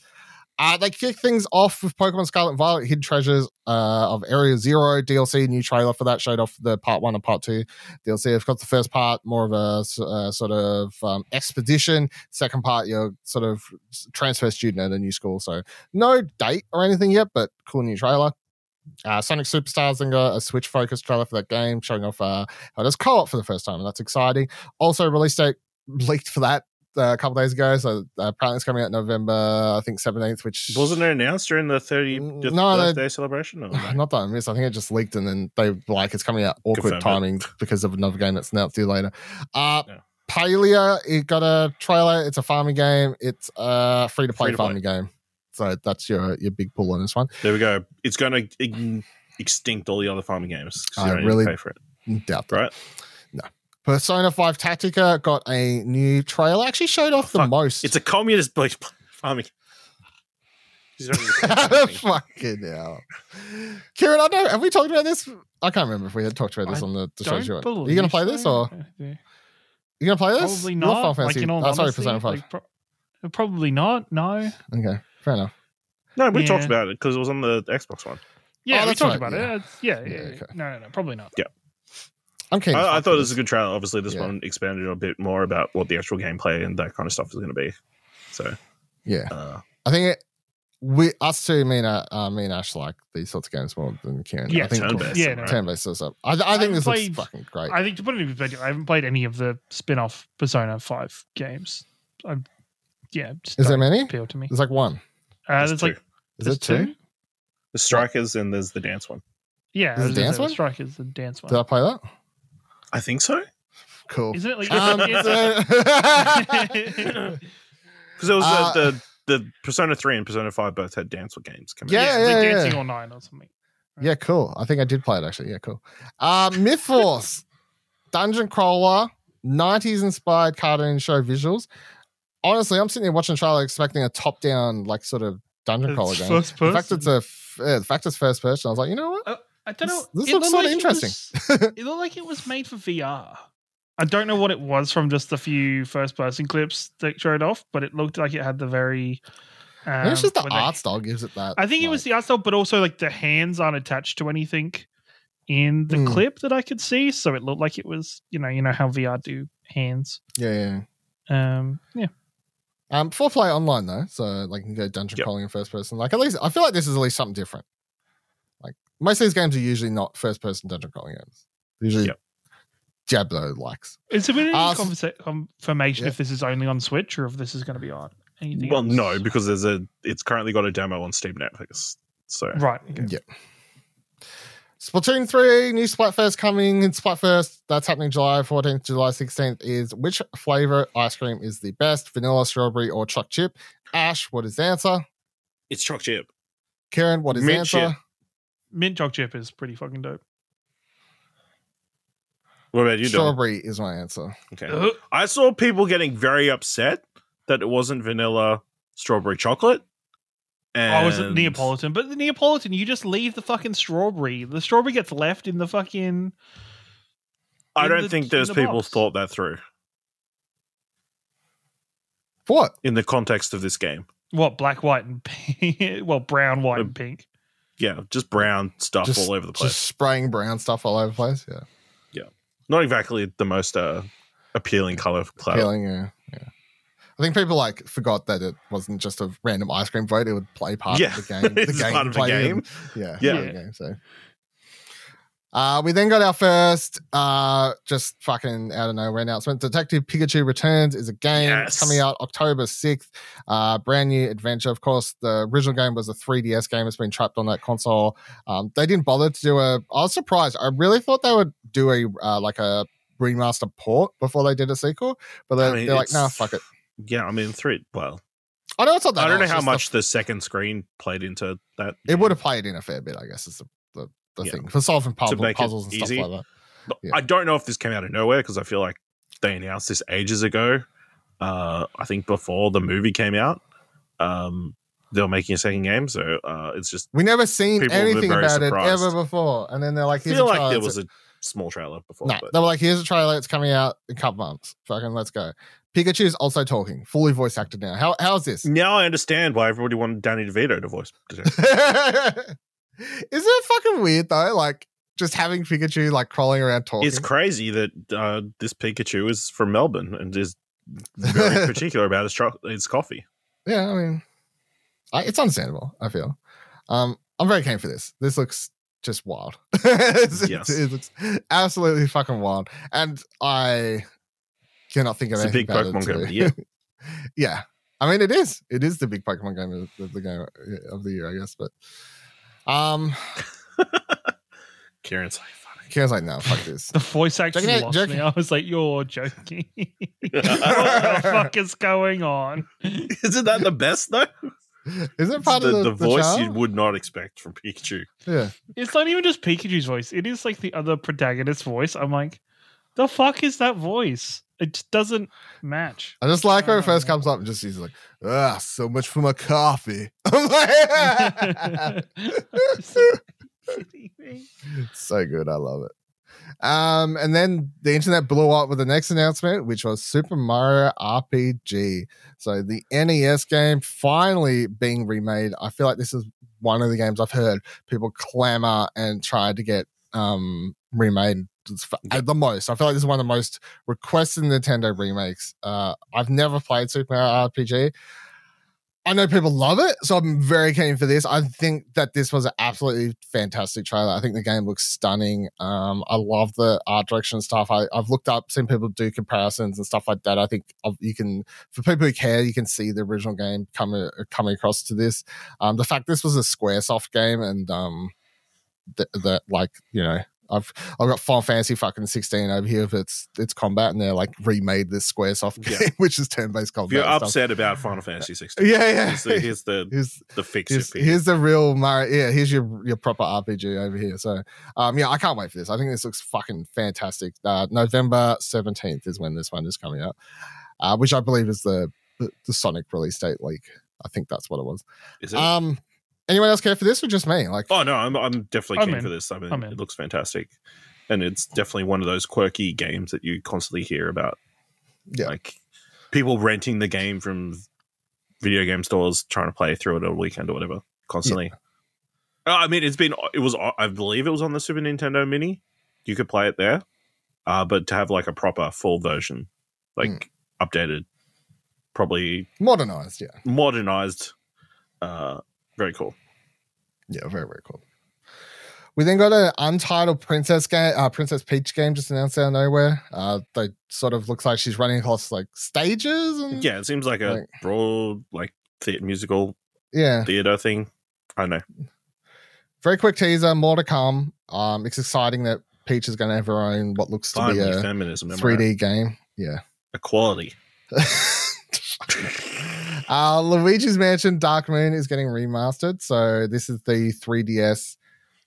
Uh, they kick things off with Pokemon Scarlet and Violet Hidden Treasures uh, of Area Zero D L C. New trailer for that showed off the part one and part two D L C. Of course, the first part, more of a uh, sort of um, expedition. Second part, you're sort of transfer student at a new school. So no date or anything yet, but cool new trailer. Uh, Sonic Superstars, then got a Switch-focused trailer for that game, showing off uh, how it does co-op for the first time, and that's exciting. Also, release date leaked for that. Uh, a couple days ago, so uh, apparently it's coming out November, I think seventeenth. Which wasn't it announced during the thirtieth th- no, birthday they, celebration? Or no? Not that I missed. I think it just leaked, and then they like it's coming out awkward Confirmed timing it. because of another game that's announced due later. Uh, yeah. Palea, it got a trailer. It's a farming game. It's a free to play farming play. game. So that's your your big pull on this one. There we go. It's going to extinct all the other farming games. I really pay for it. Doubt that. Right? No. Persona five Tactica got a new trailer. Actually showed off oh, the fuck. most. It's a communist place farming. Fucking hell. Kieran, I don't know. Have we talked about this? I can't remember if we had talked about this I on the, the show. You were. Are you going to play this? or yeah. You going to play this? Probably not. Final Fantasy. Like in all oh, honesty, sorry, Persona five. Like pro- probably not. No. Okay. Fair enough. No, we yeah. talked about it because it was on the Xbox one. Yeah, oh, we talked right. about yeah. it. Yeah. yeah, yeah. Okay. No, no, no. Probably not. Yeah. I'm keen I, I thought it was a good trailer. Obviously, this yeah. one expanded a bit more about what the actual gameplay and that kind of stuff is going to be. So, yeah, uh, I think it, we, us two, me and uh, me and Ash like these sorts of games more than Kieran. Yeah, turn-based, yeah, no. turn-based stuff. So. I, I, I think this played, looks fucking great. I think to put it in perspective, I haven't played any of the spin-off Persona five games. I'm, yeah, just is there many? Appeal to me. There's like one. Uh, there's, there's like, is it two? two? The Strikers and there's the dance one. Yeah, there's the dance one. Strikers, the dance one. Did I play that? I think so. Cool. Isn't it like because um, it was uh, the, the the Persona three and Persona five both had dance games coming yeah, out. Yeah, yeah, like yeah. Dancing All Nine or something. Right. Yeah, cool. I think I did play it actually. Yeah, cool. Uh, Mythforce dungeon crawler, nineties inspired cartoon show visuals. Honestly, I'm sitting here watching trailer expecting a top down like sort of dungeon it's crawler game. First person. In fact, it's a yeah, the fact it's first person. I was like, you know what? Uh, I don't know. This, this looks sort like of interesting. It, was, it looked like it was made for V R. I don't know what it was from just the few first-person clips that showed off, but it looked like it had the very... Um, it's just the art they, style gives it that. I think like, it was the art style, but also like the hands aren't attached to anything in the mm. clip that I could see, so it looked like it was, you know, you know how V R do hands. Yeah, yeah. Um, yeah. Um, for play online, though, so like you can go dungeon yep. crawling in first-person. Like at least I feel like this is at least something different. Most of these games are usually not first-person dungeon crawling games. Usually, yep. Diablo likes. It's a bit uh, of confirmation yeah. if this is only on Switch or if this is going to be on anything. Well, else? no, because there's a. It's currently got a demo on Steam Netflix. So right, okay. yeah. Splatoon three, new Splatfest coming in Splatfest. That's happening July fourteenth. July sixteenth is which flavor ice cream is the best? Vanilla, strawberry, or choc chip? Ash, what is the answer? It's choc chip. Karen, what is the answer? Chip. Mint choc chip is pretty fucking dope. What about you? Strawberry doing? is my answer. Okay, uh-huh. I saw people getting very upset that it wasn't vanilla strawberry chocolate. And... Oh, was it Neapolitan? But the Neapolitan, you just leave the fucking strawberry. The strawberry gets left in the fucking. I don't the, think those people box. thought that through. What in the context of this game? What black, white, and pink? Well, brown, white, uh, and pink. Yeah, just brown stuff just, all over the place. Just spraying brown stuff all over the place, yeah. Yeah. Not exactly the most uh, appealing colour for cloud. Appealing, yeah, yeah. I think people, like, forgot that it wasn't just a random ice cream vote. It would play part yeah. of the game. The it's game part of the game. And, yeah, yeah. Part of the game, so. Uh, we then got our first uh, just fucking out of nowhere announcement. Detective Pikachu Returns is a game yes. coming out October sixth. Uh, brand new adventure. Of course, the original game was a three D S game. It's been trapped on that console. Um, they didn't bother to do a... I was surprised. I really thought they would do a uh, like a remaster port before they did a sequel. But they're, I mean, they're like, nah, fuck it. Yeah, I mean, three... Well... I know it's not that I don't know how much the, the second screen played into that. It would have played in a fair bit, I guess, is the, the, the yeah. thing. For solving puzzle, puzzles and easy. Stuff like that. Yeah. I don't know if this came out of nowhere because I feel like they announced this ages ago. Uh, I think before the movie came out, um, they were making a second game. So uh, it's just... We never seen anything about surprised. It ever before. And then they're like... I feel like there was a small trailer before. No, but. They were like, here's a trailer. It's coming out in a couple months. Fucking let's go. Pikachu is also talking, fully voice acted now. How how's this? Now I understand why everybody wanted Danny DeVito to voice. Isn't it fucking weird though? Like just having Pikachu like crawling around talking. It's crazy that uh, this Pikachu is from Melbourne and is very particular about its, tro- its coffee. Yeah, I mean, I, it's understandable. I feel um, I'm very keen for this. This looks just wild. it's, yes, it, it looks absolutely fucking wild, and I. Cannot think of it's anything about it. It's a big Pokemon game of the year. Yeah. I mean, it is. It is the big Pokemon game of the, game of the year, I guess. But, um, Kieran's like, funny. Kieran's like, no, fuck this. The voice actually joking lost out, me. I was like, you're joking. What the fuck is going on? Isn't that the best, though? Is it part the, of the, the voice the you would not expect from Pikachu? Yeah. It's not even just Pikachu's voice. It is like the other protagonist's voice. I'm like, the fuck is that voice? It just doesn't match. I just like when it first comes up and just he's like, ah, so much for my coffee. I'm like, so good. I love it. Um, and then the internet blew up with the next announcement, which was Super Mario R P G. So the N E S game finally being remade. I feel like this is one of the games I've heard people clamor and try to get um, remade. At the most, I feel like this is one of the most requested Nintendo remakes. Uh, I've never played Super Mario R P G. I know people love it, so I'm very keen for this. I think that this was an absolutely fantastic trailer. I think the game looks stunning. Um, I love the art direction stuff. I, I've looked up, seen people do comparisons and stuff like that. I think you can, for people who care, you can see the original game coming coming across to this. Um, the fact this was a Squaresoft game and um, that th- like you know. I've I've got Final Fantasy fucking sixteen over here if it's it's combat and they're like remade this Squaresoft game, yeah. which is turn-based combat. If you're upset stuff. About Final Fantasy sixteen. Yeah, yeah. Here's the here's the, here's, the fix. Here's, here's the real Mario. Yeah, here's your, your proper R P G over here. So um yeah, I can't wait for this. I think this looks fucking fantastic. Uh, November seventeenth is when this one is coming out, uh, which I believe is the, the the Sonic release date leak. I think that's what it was. Is it? Um, Anyone else care for this or just me? Like, oh no, I'm I'm definitely keen for this. I mean, it looks fantastic, and it's definitely one of those quirky games that you constantly hear about. Yeah, like people renting the game from video game stores, trying to play through it on a weekend or whatever, constantly. Yeah. I mean, it's been it was I believe it was on the Super Nintendo Mini. You could play it there, uh, but to have like a proper full version, like mm. updated, probably modernized, yeah, modernized. Uh, very cool. Yeah, very, very cool. We then got an untitled Princess game, uh, Princess Peach game just announced out of nowhere. Uh, they sort of looks like she's running across like stages. And, yeah, it seems like a like, broad like theater musical yeah. theater thing. I know. Very quick teaser, more to come. Um, it's exciting that Peach is going to have her own what looks Finally, to be a feminism, three D game. Yeah. Equality. Uh, Luigi's Mansion Dark Moon is getting remastered. So this is the three D S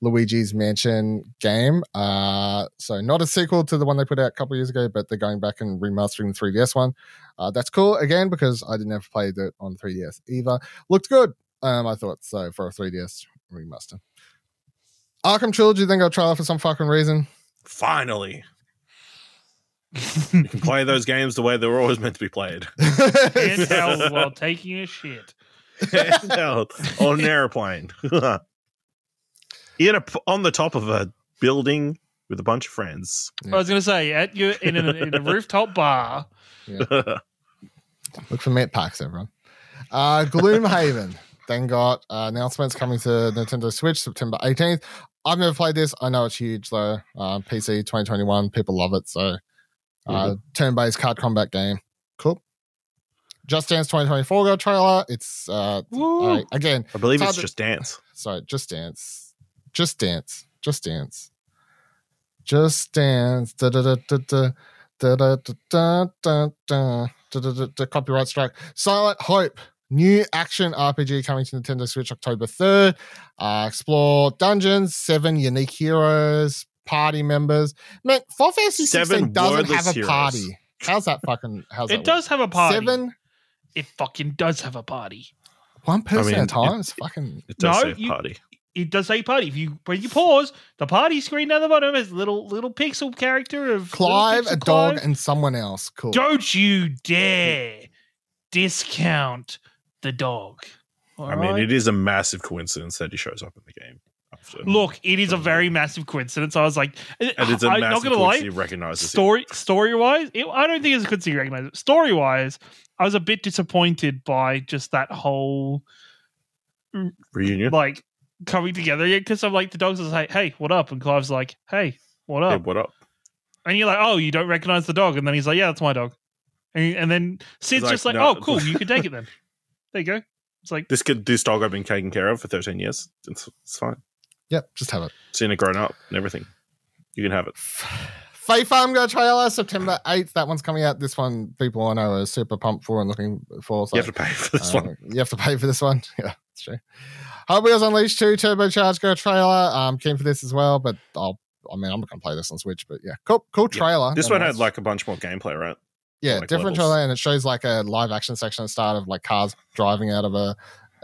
Luigi's Mansion game. Uh, so not a sequel to the one they put out a couple of years ago, but they're going back and remastering the three D S one. Uh, that's cool, again, because I didn't ever play it on three D S either. Looked good, um, I thought, so for a three D S remaster. Arkham Trilogy then got a trailer for some fucking reason. Finally. You can play those games the way they were always meant to be played. Handheld while taking a shit. Handheld on an airplane. In a, on the top of a building with a bunch of friends. Yeah. I was going to say, at your, in, a, in a rooftop bar. Yeah. Look for Matt Parks, everyone. Uh, Gloomhaven. Then got uh, announcements coming to Nintendo Switch September eighteenth. I've never played this. I know it's huge though. Uh, P C twenty twenty-one, people love it. So uh, mm-hmm. turn-based card combat game. Cool. Just Dance twenty twenty-four got a trailer. It's uh, right. again. I believe it's, it's Just to, Dance. Sorry, Just Dance. Just Dance. Just Dance. Just Dance. Da da da da da da da da da da da da. Copyright strike. Silent Hope. New action R P G coming to Nintendo Switch October third. Uh, explore dungeons, seven unique heroes, party members. Man, Final Fantasy sixteen doesn't have a heroes. party. How's that fucking? How's it that does work? have a party. Seven. It fucking does have a party. One person I mean, at a time. It's fucking. It does no, say you, party. It does say party. If you when you pause, the party screen down the bottom has little little pixel character of Clive, a dog, Clive. and someone else. Cool. Don't you dare discount the dog. All I right? mean, it is a massive coincidence that he shows up in the game. After. Look, it is a very massive coincidence. I was like, and it's a I'm massive not gonna coincidence. Lie, recognizes story him. story wise. It, I don't think it's a coincidence. Recognizes it. Story wise, I was a bit disappointed by just that whole reunion, like coming together. Yeah, because I'm like the dog's like, "Hey, what up?" and Clive's like, "Hey, what up? Hey, what up?" And you're like, "Oh, you don't recognize the dog?" And then he's like, "Yeah, that's my dog." And, and then Sid's like, just like, no. "Oh, cool, you can take it then." There you go. It's like this kid, this dog I've been taking care of for thirteen years. It's, it's fine. Yep, just have it. Seen it grown up and everything. You can have it. Fae Farm got a trailer September eighth. That one's coming out. This one, people I know are super pumped for and looking for. So, you have to pay for this uh, one. You have to pay for this one. Yeah, that's true. Hot Wheels Unleashed two Turbocharged got a trailer. I'm keen for this as well, but I'll, I mean, I'm not going to play this on Switch, but yeah. Cool, cool trailer. Yeah. This no one knows. had like a bunch more gameplay, right? Yeah, like different levels. Trailer, and it shows like a live action section at the start of like cars driving out of a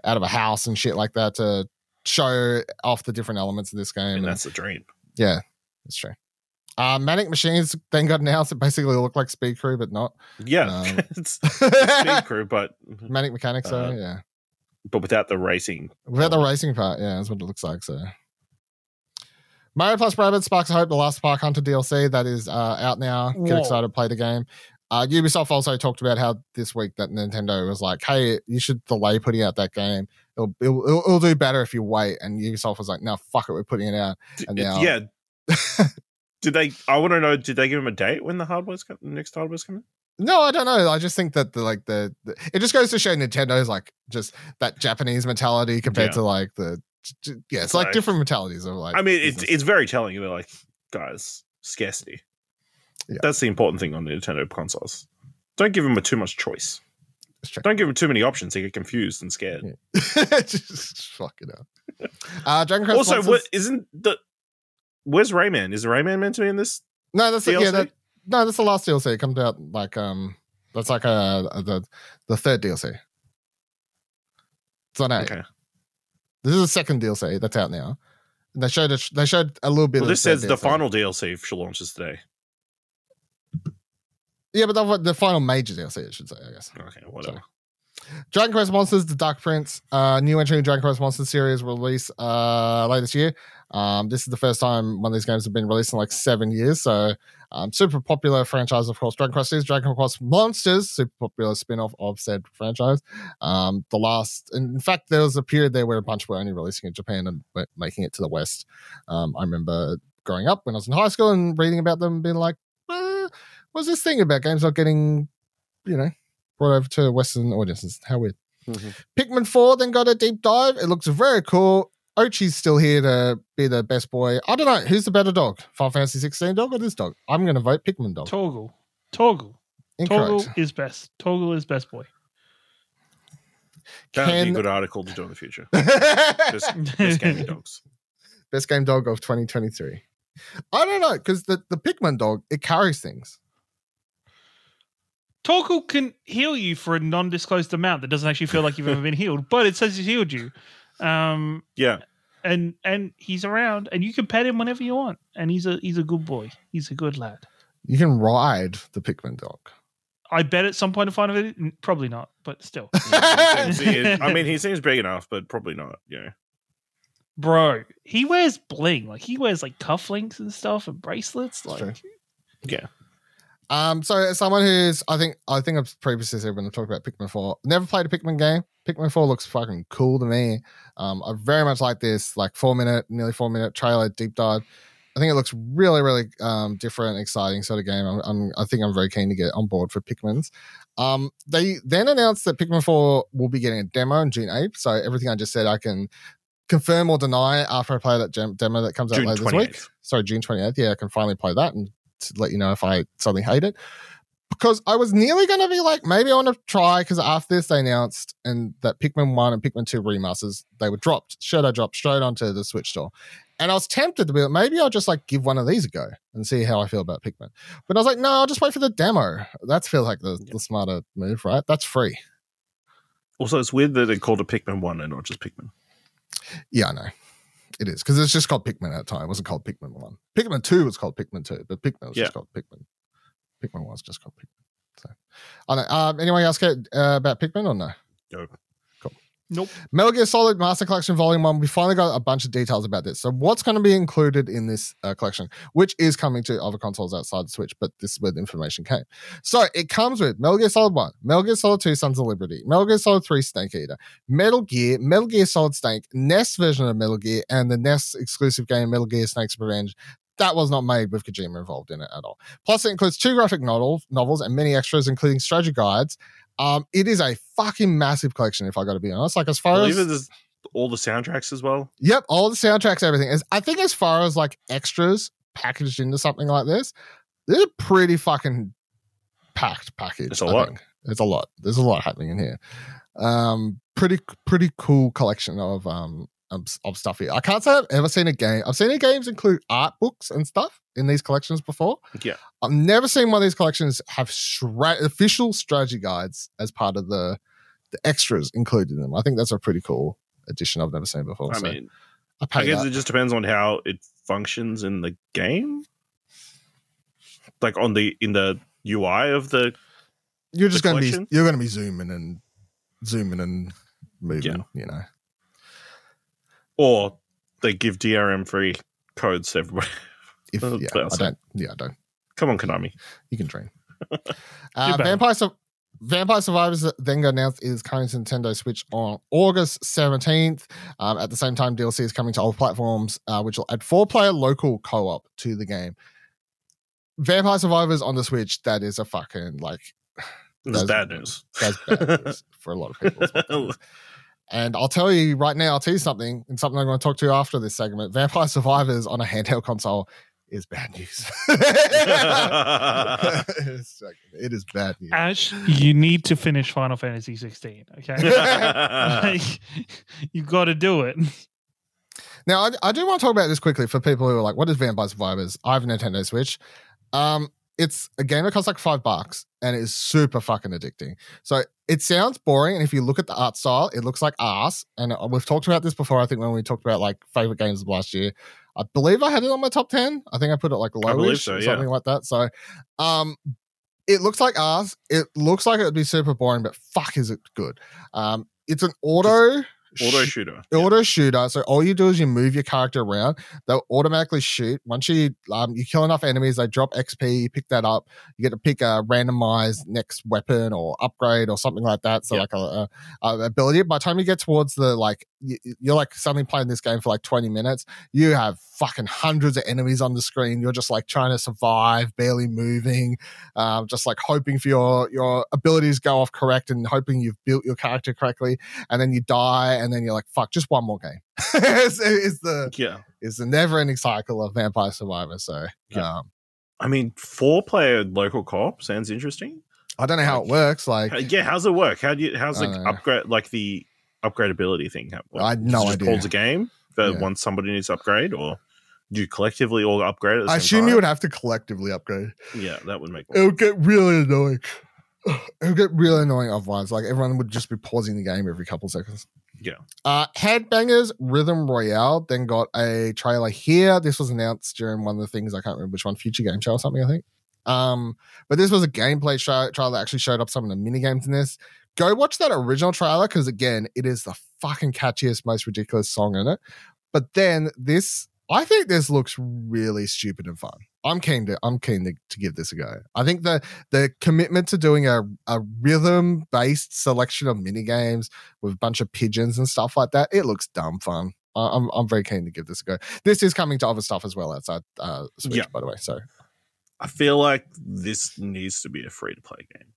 out of a house and shit like that to show off the different elements of this game. I mean, and that's the dream. Yeah, that's true. Uh, Manic Machines then got announced. It basically looked like Speed Crew, but not. Yeah, um, it's, it's Speed Crew, but Manic Mechanics. Uh, so yeah, but without the racing. Without part. the racing part, yeah, that's what it looks like. So Mario plus Rabbids Sparks of Hope, the last Park Hunter D L C that is uh, out now. Whoa. Get excited, play the game. Uh, Ubisoft also talked about how this week that Nintendo was like, hey, you should delay putting out that game. It'll, it'll, it'll, it'll do better if you wait. And Ubisoft was like, no, fuck it, we're putting it out. And now, yeah. Did they, I want to know, did they give them a date when the hardware's the next hardware's coming? No, I don't know. I just think that the like the, the it just goes to show Nintendo's like just that Japanese mentality compared yeah. to like the, yeah, it's so, like different mentalities of like. I mean, business. it's it's very telling. They're like, guys, scarcity. Yeah. That's the important thing on the Nintendo consoles. Don't give them too much choice. Don't give them too many options. They get confused and scared. Yeah. Just fuck it up. Uh, Dragon Quest. Also, what, isn't the where's Rayman? Is Rayman meant to be in this? No, that's D L C? yeah. That, no, that's the last D L C. It comes out like um, that's like a, a the the third D L C. It's on eight. Okay. This is the second D L C that's out now. And they showed a, they showed a little bit. Well, of this says D L C. The final D L C launches today. Yeah, but the, the final major D L C, I should say, I guess. Okay, whatever. So, Dragon Quest Monsters, The Dark Prince, uh, new entry in Dragon Quest Monsters series release uh, later this year. Um, this is the first time one of these games have been released in like seven years. So, um, super popular franchise, of course. Dragon Quest is Dragon Quest Monsters, super popular spin-off of said franchise. Um, the last, in fact, there was a period there where a bunch were only releasing in Japan and making it to the West. Um, I remember growing up when I was in high school and reading about them, being like, what's this thing about games not getting, you know, brought over to Western audiences? How weird. Mm-hmm. Pikmin four then got a deep dive. It looks very cool. Ochi's still here to be the best boy. I don't know. Who's the better dog? Final Fantasy sixteen dog or this dog? I'm going to vote Pikmin dog. Toggle. Toggle. Incorrect. Toggle is best. Toggle is best boy. That Can... would be a good article to do in the future. best, best game dogs. Best game dog of twenty twenty-three. I don't know, because the, the Pikmin dog, it carries things. Torkoal can heal you for a non-disclosed amount that doesn't actually feel like you've ever been healed, but it says he's healed you. Um, yeah, and and he's around, and you can pet him whenever you want, and he's a he's a good boy. He's a good lad. You can ride the Pikmin dog. I bet at some point to find it, probably not, but still. I mean, he seems big enough, but probably not. Yeah, bro, he wears bling, like he wears like cufflinks and stuff and bracelets, like yeah. Um, so as someone who's, I think, I think I've previously said when I've talked about Pikmin four, never played a Pikmin game. Pikmin four looks fucking cool to me. Um, I very much like this, like four minute, nearly four minute trailer, deep dive. I think it looks really, really um, different, exciting sort of game. I'm, I'm, I think I'm very keen to get on board for Pikmin's. Um, they then announced that Pikmin four will be getting a demo on June eighth. So everything I just said, I can confirm or deny after I play that gem- demo that comes out later this week. Sorry, June twenty-eighth. Yeah, I can finally play that and to let you know if I suddenly hate it. Because I was nearly going to be like, maybe I want to try, because after this they announced and that Pikmin one and Pikmin two remasters, they were dropped, shadow dropped straight onto the Switch store. And I was tempted to be like, maybe I'll just like give one of these a go and see how I feel about Pikmin. But I was like, no, I'll just wait for the demo. That feels like the, yeah. the smarter move, right? That's free. Also, it's weird that they called it Pikmin one and not just Pikmin. Yeah, I know. It is, because it's just called Pikmin at the time. It wasn't called Pikmin one. Pikmin two was called Pikmin two, but Pikmin was yeah. just called Pikmin. Pikmin was just called Pikmin. So, I don't know. Um, anyone else care uh, about Pikmin or no? No. Nope. Metal Gear Solid Master Collection Volume one. We finally got a bunch of details about this. So what's going to be included in this uh, collection, which is coming to other consoles outside the Switch, but this is where the information came. So it comes with Metal Gear Solid one, Metal Gear Solid two Sons of Liberty, Metal Gear Solid three Snake Eater, Metal Gear, Metal Gear Solid Snake, N E S version of Metal Gear, and the N E S exclusive game Metal Gear Snake's Revenge. That was not made with Kojima involved in it at all. Plus, it includes two graphic novel, novels and many extras, including strategy guides. Um, it is a fucking massive collection, if I got to be honest. Like, as far as... I believe it's all the soundtracks as well. Yep, all the soundtracks, everything. As, I think as far as, like, extras packaged into something like this, this is a pretty fucking packed package. It's a I lot. Think. It's a lot. There's a lot happening in here. Um, pretty, pretty cool collection of, um, of, of stuff here. I can't say I've ever seen a game. I've seen games include art books and stuff in these collections before. Yeah. I've never seen one of these collections have stra- official strategy guides as part of the the extras included in them. I think that's a pretty cool addition I've never seen before. I so mean, I, I guess that. It just depends on how it functions in the game. Like on the in the U I of the You're just the gonna collection. be you're gonna be zooming and zooming and moving, yeah. you know. Or they give D R M free codes to everybody. If, yeah, I don't, yeah, I don't. Come on, Konami. You can train. uh, Vampire, Su- Vampire Survivors then got announced is coming to Nintendo Switch on August seventeenth. Um, at the same time, D L C is coming to all platforms, uh, which will add four-player local co-op to the game. Vampire Survivors on the Switch, that is a fucking, like... That's bad news. That's bad news for a lot of people. And I'll tell you right now, I'll tell you something, and something I'm going to talk to you after this segment. Vampire Survivors on a handheld console is bad news. It is bad news. Ash, you need to finish Final Fantasy sixteen, okay? Like, you've got to do it. Now, I, I do want to talk about this quickly for people who are like, what is Vampire Survivors? I have a Nintendo Switch. Um, it's a game that costs like five bucks, and it is super fucking addicting. So it sounds boring, and if you look at the art style, it looks like ass. And we've talked about this before, I think, when we talked about like favorite games of last year. I believe I had it on my top ten. I think I put it like lowish so, or something yeah. like that. So um, it looks like ours. It looks like it would be super boring, but fuck, is it good. Um, it's an auto... Auto shooter. Sh- auto yeah. shooter. So all you do is you move your character around. They'll automatically shoot. Once you um, you kill enough enemies, they drop X P. You pick that up. You get to pick a randomized next weapon or upgrade or something like that. So yeah. like a, a, a ability. By the time you get towards the like, you, you're like suddenly playing this game for like twenty minutes. You have fucking hundreds of enemies on the screen. You're just like trying to survive, barely moving, um, just like hoping for your your abilities go off correct and hoping you've built your character correctly. And then you die. And then you're like, fuck, just one more game. it's, it's the yeah. it's the never-ending cycle of Vampire Survivor. So, yeah. um, I mean, four-player local co-op sounds interesting. I don't know how like, it works. Like, yeah, how's it work? How do you? How's like upgrade? Like the upgradability thing? How, like, I had no just idea. Calls a game that yeah. once somebody needs to upgrade, or do you collectively all upgrade at the same I assume time? You would have to collectively upgrade. Yeah, that would make. It would get really annoying. It would get really annoying otherwise. Like everyone would just be pausing the game every couple seconds. Yeah. Uh, Headbangers Rhythm Royale then got a trailer here. This was announced during one of the things, I can't remember which one, Future Game Show or something, I think. Um, but this was a gameplay show, trailer that actually showed up some of the minigames in this. Go watch that original trailer because, again, it is the fucking catchiest, most ridiculous song in it. But then this, I think this looks really stupid and fun. I'm keen to I'm keen to, to give this a go. I think the the commitment to doing a, a rhythm based selection of mini games with a bunch of pigeons and stuff like that, it looks dumb fun. I'm I'm very keen to give this a go. This is coming to other stuff as well outside uh, Switch, yeah. by the way. So I feel like this needs to be a free to play game.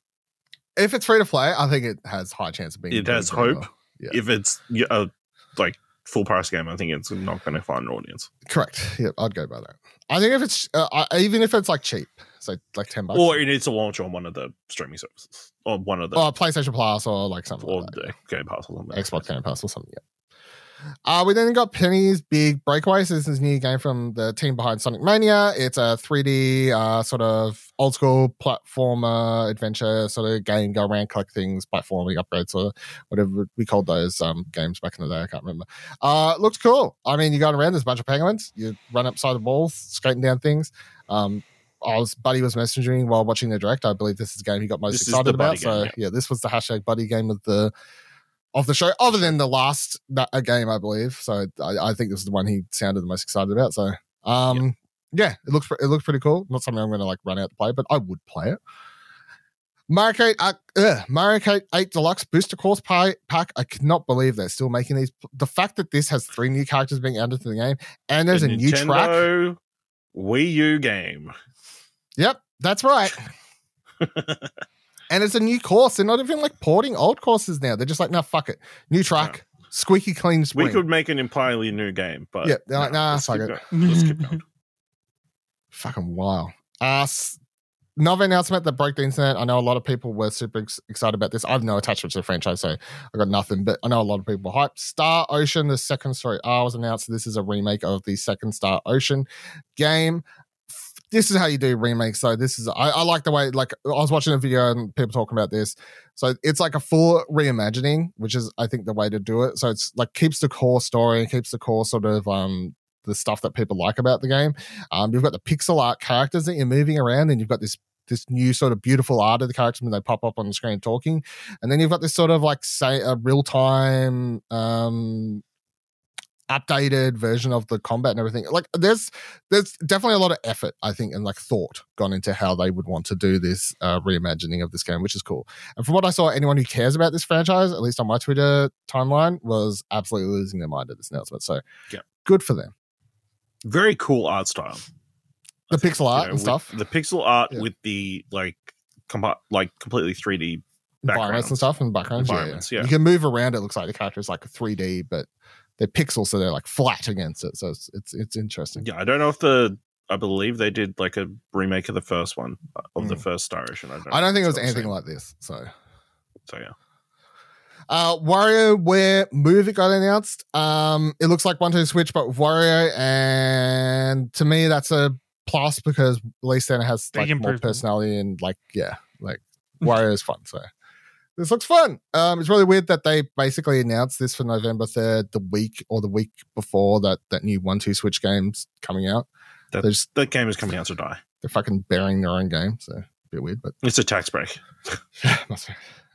If it's free to play, I think it has high chance of being. It has hope. Well. Yeah. If it's a like full price game, I think it's not going to find an audience. Correct. Yeah, I'd go by that. I think if it's uh, even if it's like cheap, so like ten bucks, or it needs to launch on one of the streaming services, or one of the or PlayStation Plus, or like something, or like that. Game Pass or something, Xbox Game Pass or something. Yeah. Uh, we then got Penny's Big Breakaway. So this is a new game from the team behind Sonic Mania. It's a three D uh, sort of old school platformer adventure sort of game. Go around, collect things, platforming, upgrades, or whatever we called those um, games back in the day. I can't remember. Uh, looked cool. I mean, you're going around. There's a bunch of penguins. You run upside the walls, skating down things. Um, I was buddy was messaging while watching the direct. I believe this is the game he got most this excited about. Game, so yeah. yeah, this was the hashtag buddy game of the. Of the show, other than the last a game, I believe. So I, I think this is the one he sounded the most excited about. So um, yeah. yeah, it looks it looks pretty cool. Not something I'm going to like run out to play, but I would play it. Mario Kart, uh, ugh, Mario Kart eight Deluxe Booster Course Pack. I cannot believe they're still making these. The fact that this has three new characters being added to the game, and there's the a Nintendo new track, Wii U game. Yep, that's right. And it's a new course. They're not even like porting old courses now. They're just like, nah, fuck it. New track, no. Squeaky clean spring. We could make an entirely new game, but yeah, they're no, like, nah, fuck it. Let's keep going. Fucking wild. Uh, another announcement that broke the internet. I know a lot of people were super excited about this. I have no attachment to the franchise, so I got nothing, but I know a lot of people were hyped. Star Ocean, the second story R was announced. This is a remake of the second Star Ocean game. This is how you do remakes. So this is, I, I like the way, like I was watching a video and people talking about this. So it's like a full reimagining, which is, I think, the way to do it. So it's like keeps the core story, keeps the core sort of um, the stuff that people like about the game. Um, you've got the pixel art characters that you're moving around, and you've got this this new sort of beautiful art of the characters when they pop up on the screen talking. And then you've got this sort of like, say, a real time, um, updated version of the combat and everything. Like there's there's definitely a lot of effort, I think, and like thought gone into how they would want to do this uh reimagining of this game, which is cool. And from what I saw, anyone who cares about this franchise, at least on my Twitter timeline, was absolutely losing their mind at this announcement. So yeah, good for them. Very cool art style. The think, pixel art you know, and stuff. The pixel art yeah. with the like com- like completely three D backgrounds and stuff and backgrounds. Environments, yeah. yeah. You can move around. It looks like the character is like three D, but they're pixels, so they're like flat against it. So it's, it's it's interesting. Yeah, I don't know if the I believe they did like a remake of the first one of mm. the first Star Ocean. I don't. I don't think it was anything like this. So, so yeah. Uh, WarioWare Move it got announced. Um, it looks like one two Switch, but with Wario, and to me that's a plus because at least then it has like more personality and like yeah, like Wario is fun. So. This looks fun. Um, it's really weird that they basically announced this for November third, the week or the week before that that new one two Switch game's coming out. That, just, that game is coming out to die. They're fucking burying their own game, so a bit weird. But it's a tax break. Yeah, must be.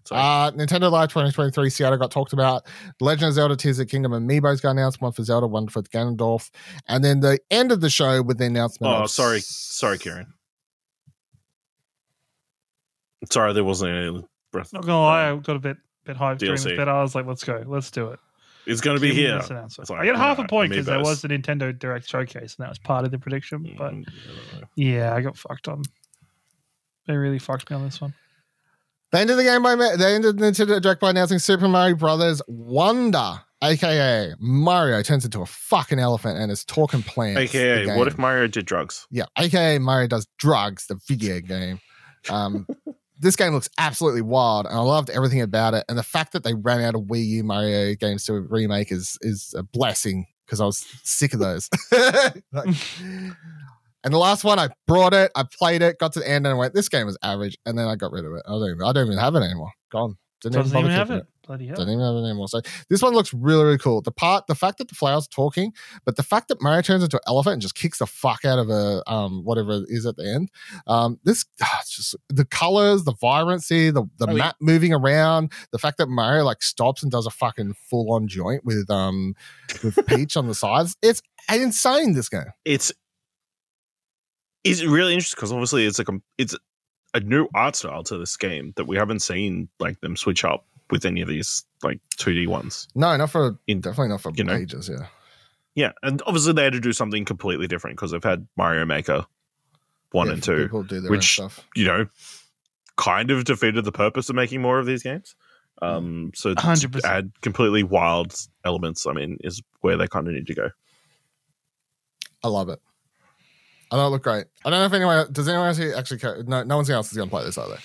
Uh, Nintendo Live twenty twenty-three Seattle got talked about. Legend of Zelda Tears of the Kingdom Amiibos got announced, one for Zelda, one for Ganondorf. And then the end of the show with the announcement. Oh, of sorry. Sorry, Kieran. Sorry, there wasn't any... Breath. Not gonna lie, I got a bit bit hyped during this bit. I was like, let's go, let's do it. It's gonna be here. Like, I get half know, a point because there was the Nintendo Direct showcase and that was part of the prediction. But yeah, I got fucked on. They really fucked me on this one. They ended the game by they ended Nintendo Direct by announcing Super Mario Brothers Wonder, aka Mario turns into a fucking elephant and is talking plants. Aka what if Mario did drugs? Yeah, aka Mario does drugs, the video game. Um This game looks absolutely wild, and I loved everything about it. And the fact that they ran out of Wii U Mario games to remake is is a blessing because I was sick of those. Like, and the last one, I brought it, I played it, got to the end, and I went, "This game is average." And then I got rid of it. I don't even, I don't even have it anymore. Gone. Didn't even, even have it. it. Bloody hell. Don't even have it anymore. So this one looks really, really cool. The part, the fact that the flower's talking, but the fact that Mario turns into an elephant and just kicks the fuck out of a um whatever it is at the end. Um, this ah, it's just the colors, the vibrancy, the the oh, map yeah. moving around, the fact that Mario like stops and does a fucking full on joint with um with Peach on the sides. It's insane. This game. It's is really interesting because obviously it's like a, it's a new art style to this game that we haven't seen like them switch up with any of these like two D ones. No, not for In, definitely not for you know? ages. Yeah, yeah, and obviously they had to do something completely different because they've had Mario Maker one yeah, and two, people do their which own stuff. you know, kind of defeated the purpose of making more of these games. Um, so one hundred percent. To add completely wild elements, I mean, is where they kind of need to go. I love it. I know it looked great. I don't know if anyone does anyone else actually care? No, no one else is going to play this, are they?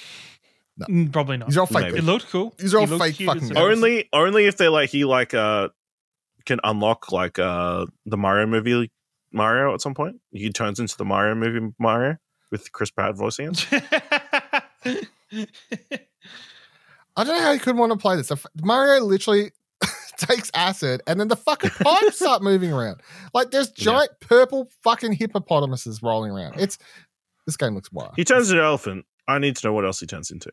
No. Probably not. These are all fake. It looked cool. These are all fake fucking games. Only, only if they like he like uh can unlock like uh the Mario movie Mario at some point. He turns into the Mario movie Mario with Chris Pratt voicing it. I don't know how you couldn't want to play this. Mario literally takes acid and then the fucking pipes start moving around. Like there's giant yeah. purple fucking hippopotamuses rolling around. It's this game looks wild. He turns into an elephant. I need to know what else he turns into.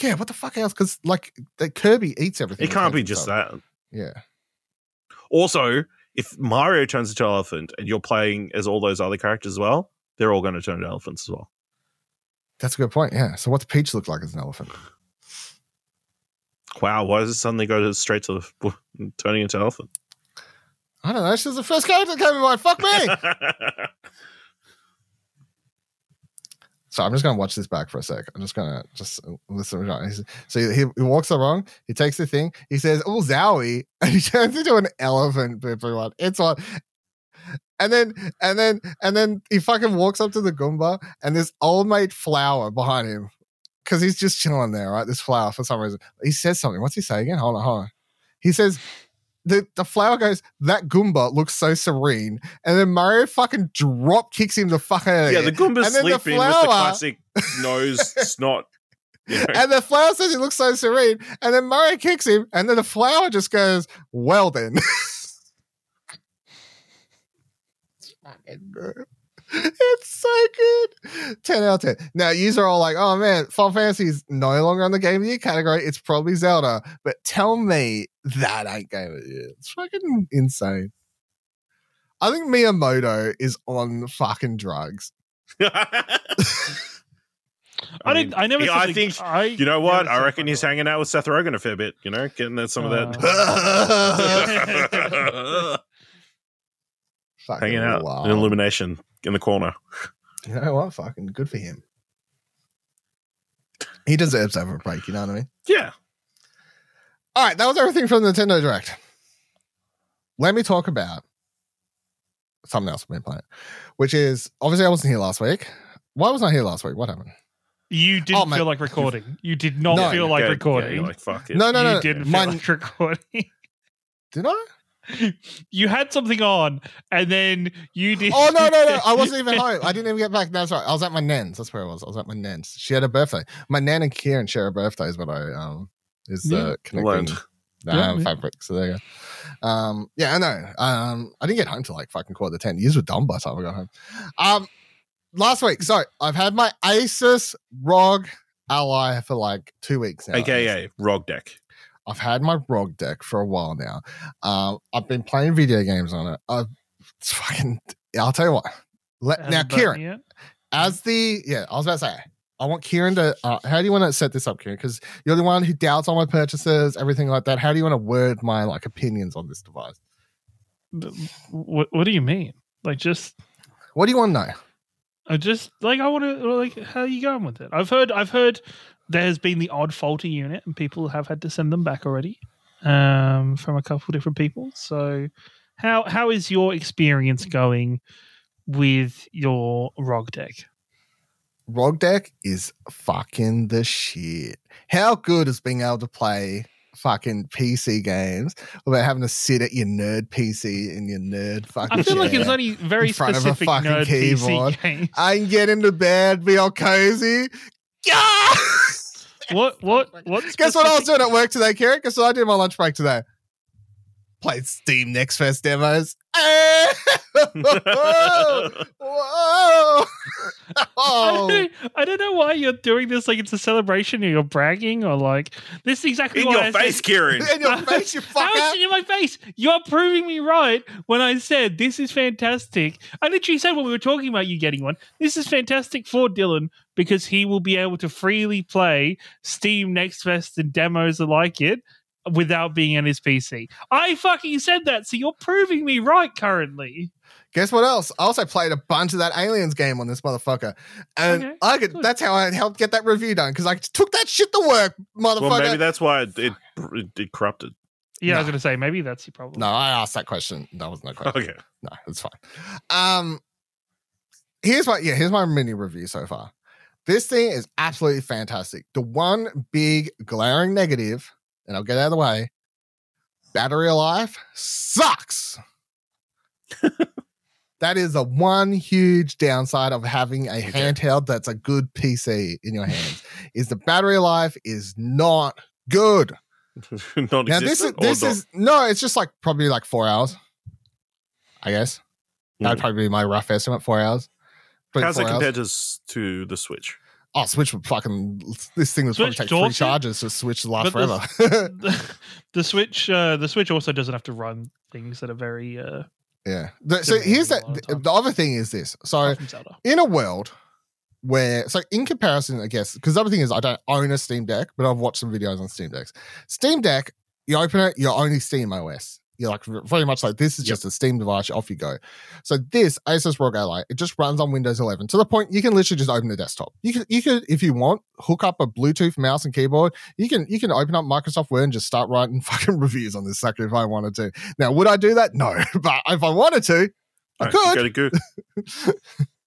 Yeah, what the fuck else? Because like the Kirby eats everything. It can't be just that. Yeah. Also, if Mario turns into an elephant and you're playing as all those other characters as well, they're all going to turn into elephants as well. That's a good point. Yeah. So what's Peach look like as an elephant? Wow, why does it suddenly go to straight to the, turning into elephant? I don't know. She's the first character that came to mind. Fuck me. So I'm just going to watch this back for a sec. I'm just going to just listen. So he, he walks along. He takes the thing. He says, oh, Zowie. And he turns into an elephant, everyone. It's on. And then, and then, and then he fucking walks up to the Goomba and this old mate flower behind him. Because he's just chilling there, right? This flower, for some reason. He says something. What's he saying again? Hold on, hold on. He says, the, the flower goes, that Goomba looks so serene. And then Mario fucking drop kicks him the fuck out of yeah, there. Yeah, the Goomba's sleeping the flower, with the classic nose snot. You know. And the flower says he looks so serene. And then Mario kicks him. And then the flower just goes, well then. It's fucking good. It's so good. ten out of ten. Now, you are all like, oh, man, Final Fantasy is no longer on the Game of the Year category. It's probably Zelda. But tell me that ain't Game of the Year. It's fucking insane. I think Miyamoto is on fucking drugs. I, I mean, didn't. I never. Yeah, I think. I, you know what? I reckon he's hanging out with Seth Rogen a fair bit. You know, getting that some uh, of that. Hanging out in Illumination. In the corner. You know what? Fucking good for him. He deserves to have a break, you know what I mean? Yeah. All right, that was everything from the Nintendo Direct. Let me talk about something else we've been playing, which is, obviously I wasn't here last week. Why was I not here last week? What happened? You didn't oh, feel like recording. You did not no, feel like go, recording. Yeah, you're like, fuck it. No, no, no. You didn't my, feel like recording. Did I? You had something on, and then you did. Oh no, no, no! I wasn't even home. I didn't even get back. That's no, right. I was at my nan's. That's where I was. I was at my nan's. She had a birthday. My nan and Kieran share a birthday. Is what I um is the yeah. connecting um, yeah, yeah. fabric. So there you go. Um, yeah, I know. Um, I didn't get home till like fucking quarter to ten. Years were done by the time I got home. Um, last week. So I've had my Asus ROG Ally for like two weeks now. A K A ROG deck. I've had my ROG deck for a while now. Um, I've been playing video games on it. I've, it's fucking, I'll tell you what. Let, now, Kieran, yet? as the, yeah, I was about to say, I want Kieran to, uh, how do you want to set this up, Kieran? Because you're the one who doubts all my purchases, everything like that. How do you want to word my, like, opinions on this device? What, what do you mean? Like, just. What do you want to know? I just, like, I want to, like, how are you going with it? I've heard, I've heard. There has been the odd faulty unit, and people have had to send them back already um, from a couple of different people. So, how how is your experience going with your ROG deck? ROG deck is fucking the shit. How good is being able to play fucking P C games without having to sit at your nerd P C in your nerd fucking I feel chair like it's only very specific nerd keyboard. P C games. I can get into bed, be all cozy. Yeah. What? What? What? Specific- Guess what I was doing at work today, Kieran? Guess what I did my lunch break today? Played Steam Next Fest demos. Whoa! Whoa! Oh. I, don't, I don't know why you're doing this like it's a celebration or you're bragging or like this is exactly in what your I face, said. Kieran. In your face, you fucker. How is it in my face? You're proving me right when I said this is fantastic. I literally said when we were talking about you getting one, this is fantastic for Dylan because he will be able to freely play Steam Next Fest and demos like it without being on his P C. I fucking said that, so you're proving me right currently. Guess what else? I also played a bunch of that Aliens game on this motherfucker. And okay, I could, that's how I helped get that review done, because I took that shit to work, motherfucker. Well, maybe that's why it, it, it, it corrupted. Yeah, no. I was going to say, maybe that's your problem. No, I asked that question. That wasn't a question. Okay. No, it's fine. Um, here's my, yeah, here's my mini review so far. This thing is absolutely fantastic. The one big glaring negative, and I'll get out of the way, battery life sucks. That is a one huge downside of having a handheld that's a good P C in your hands. Is the battery life is not good. Not now this is this is no, it's just like probably like four hours. I guess mm. that'd probably be my rough estimate. Four hours. Probably How's four it compared hours. to the Switch? Oh, Switch would fucking this thing was Switch probably take three charges to so Switch to last but forever. The, the, the Switch, uh, the Switch also doesn't have to run things that are very. Uh, Yeah. The, so here's that. The, the other thing is this. So in a world where, so in comparison, I guess, because the other thing is I don't own a Steam Deck, but I've watched some videos on Steam Decks. Steam Deck, you open it, you're only Steam O S. You're like very much like this is yep. just a Steam device. Off you go. So this Asus ROG Ally, it just runs on Windows eleven to the point you can literally just open the desktop. You can, you could, if you want, hook up a Bluetooth mouse and keyboard. You can, you can open up Microsoft Word and just start writing fucking reviews on this sucker if I wanted to. Now, would I do that? No, but if I wanted to, I right, could go to Google,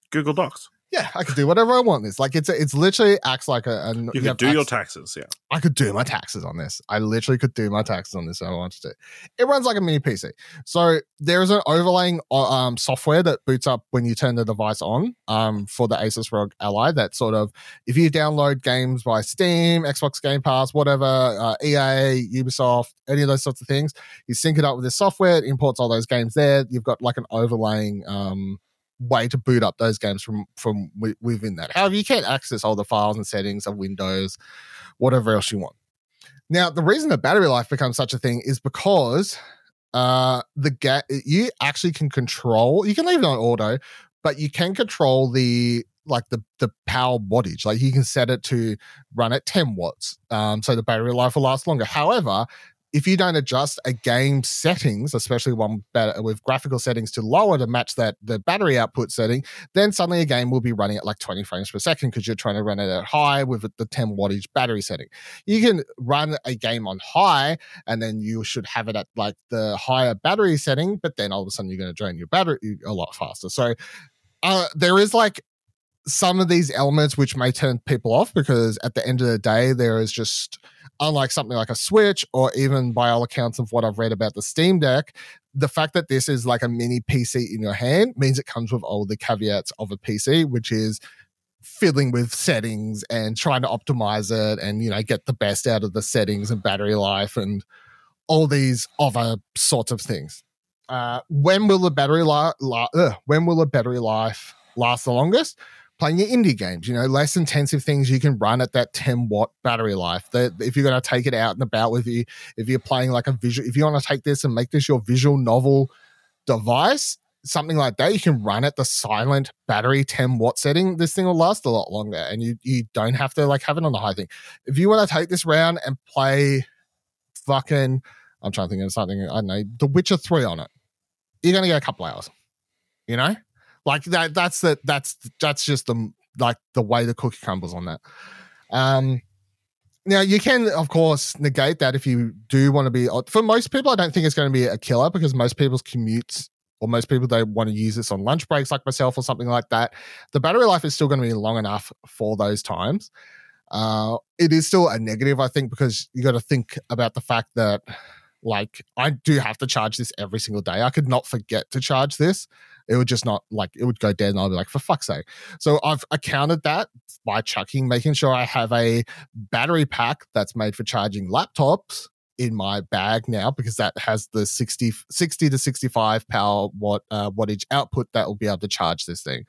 Google Docs. Yeah, I could do whatever I want. This like it's a, it's literally acts like a. a you, you could do tax- your taxes. Yeah, I could do my taxes on this. I literally could do my taxes on this if I wanted to. It runs like a mini P C. So there is an overlaying um, software that boots up when you turn the device on um, for the Asus ROG Ally. That sort of if you download games by Steam, Xbox Game Pass, whatever, uh, E A, Ubisoft, any of those sorts of things, you sync it up with this software. It imports all those games there. You've got like an overlaying. Um, way to boot up those games from from within that. However, you can't access all the files and settings of Windows, whatever else you want. Now, the reason the battery life becomes such a thing is because uh, the ga- you actually can control. You can leave it on auto, but you can control the like the the power wattage. Like you can set it to run at ten watts, um, so the battery life will last longer. However, if you don't adjust a game's settings, especially one with graphical settings to lower to match that the battery output setting, then suddenly a game will be running at like twenty frames per second because you're trying to run it at high with the ten wattage battery setting. You can run a game on high and then you should have it at like the higher battery setting, but then all of a sudden you're going to drain your battery a lot faster. So uh, there is like some of these elements which may turn people off because at the end of the day, there is just... Unlike something like a Switch or even by all accounts of what I've read about the Steam Deck, the fact that this is like a mini P C in your hand means it comes with all the caveats of a P C, which is fiddling with settings and trying to optimize it and, you know, get the best out of the settings and battery life and all these other sorts of things. Uh, when will the battery life, la- ugh, when will the battery life last the longest? Playing your indie games, you know, less intensive things you can run at that ten watt battery life. That if you're going to take it out and about with you, if you're playing like a visual, if you want to take this and make this your visual novel device, something like that, you can run at the silent battery ten watt setting. This thing will last a lot longer and you, you don't have to like have it on the high thing. If you want to take this round and play fucking, I'm trying to think of something, I don't know, The Witcher three on it, you're going to get a couple hours, you know? Like that, that's the, that's, that's just the, like the way the cookie crumbles on that. Um, now you can of course negate that if you do want to be, for most people, I don't think it's going to be a killer because most people's commutes or most people, they want to use this on lunch breaks like myself or something like that. The battery life is still going to be long enough for those times. Uh, it is still a negative, I think, because you got to think about the fact that like, I do have to charge this every single day. I could not forget to charge this. It would just not like it would go dead, and I'll be like, for fuck's sake. So I've accounted that by chucking, making sure I have a battery pack that's made for charging laptops in my bag now, because that has the sixty to sixty-five power watt uh, wattage output that will be able to charge this thing.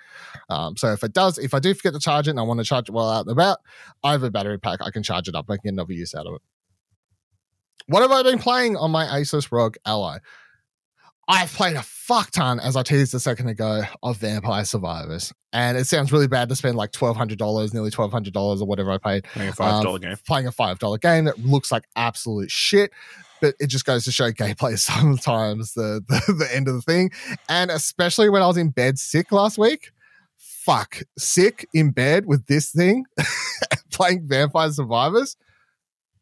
Um, so if it does, if I do forget to charge it and I want to charge it while out and about, I have a battery pack. I can charge it up. I can get another use out of it. What have I been playing on my Asus R O G Ally? I've played a fuck ton, as I teased a second ago, of Vampire Survivors. And it sounds really bad to spend like twelve hundred dollars, nearly twelve hundred dollars or whatever I paid. Playing a five dollars um, game. Playing a five dollars game that looks like absolute shit, but it just goes to show gameplay is sometimes the, the, the end of the thing. And especially when I was in bed sick last week, fuck, sick in bed with this thing, playing Vampire Survivors,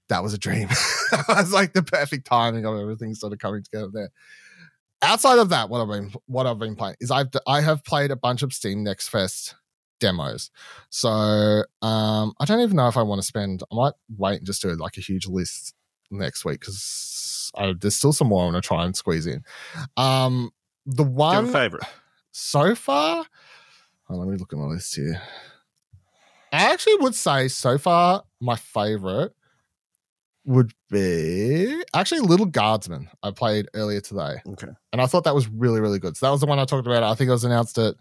that was a dream. That was like the perfect timing of everything sort of coming together there. Outside of that, what I've been what I've been playing is I've I have played a bunch of Steam Next Fest demos. So um, I don't even know if I want to spend. I might wait and just do like a huge list next week because there's still some more I want to try and squeeze in. Um, the one favorite so far. Oh, let me look at my list here. I actually would say so far my favorite would be actually Little Guardsman. I played earlier today. Okay. And I thought that was really, really good. So that was the one I talked about. I think it was announced at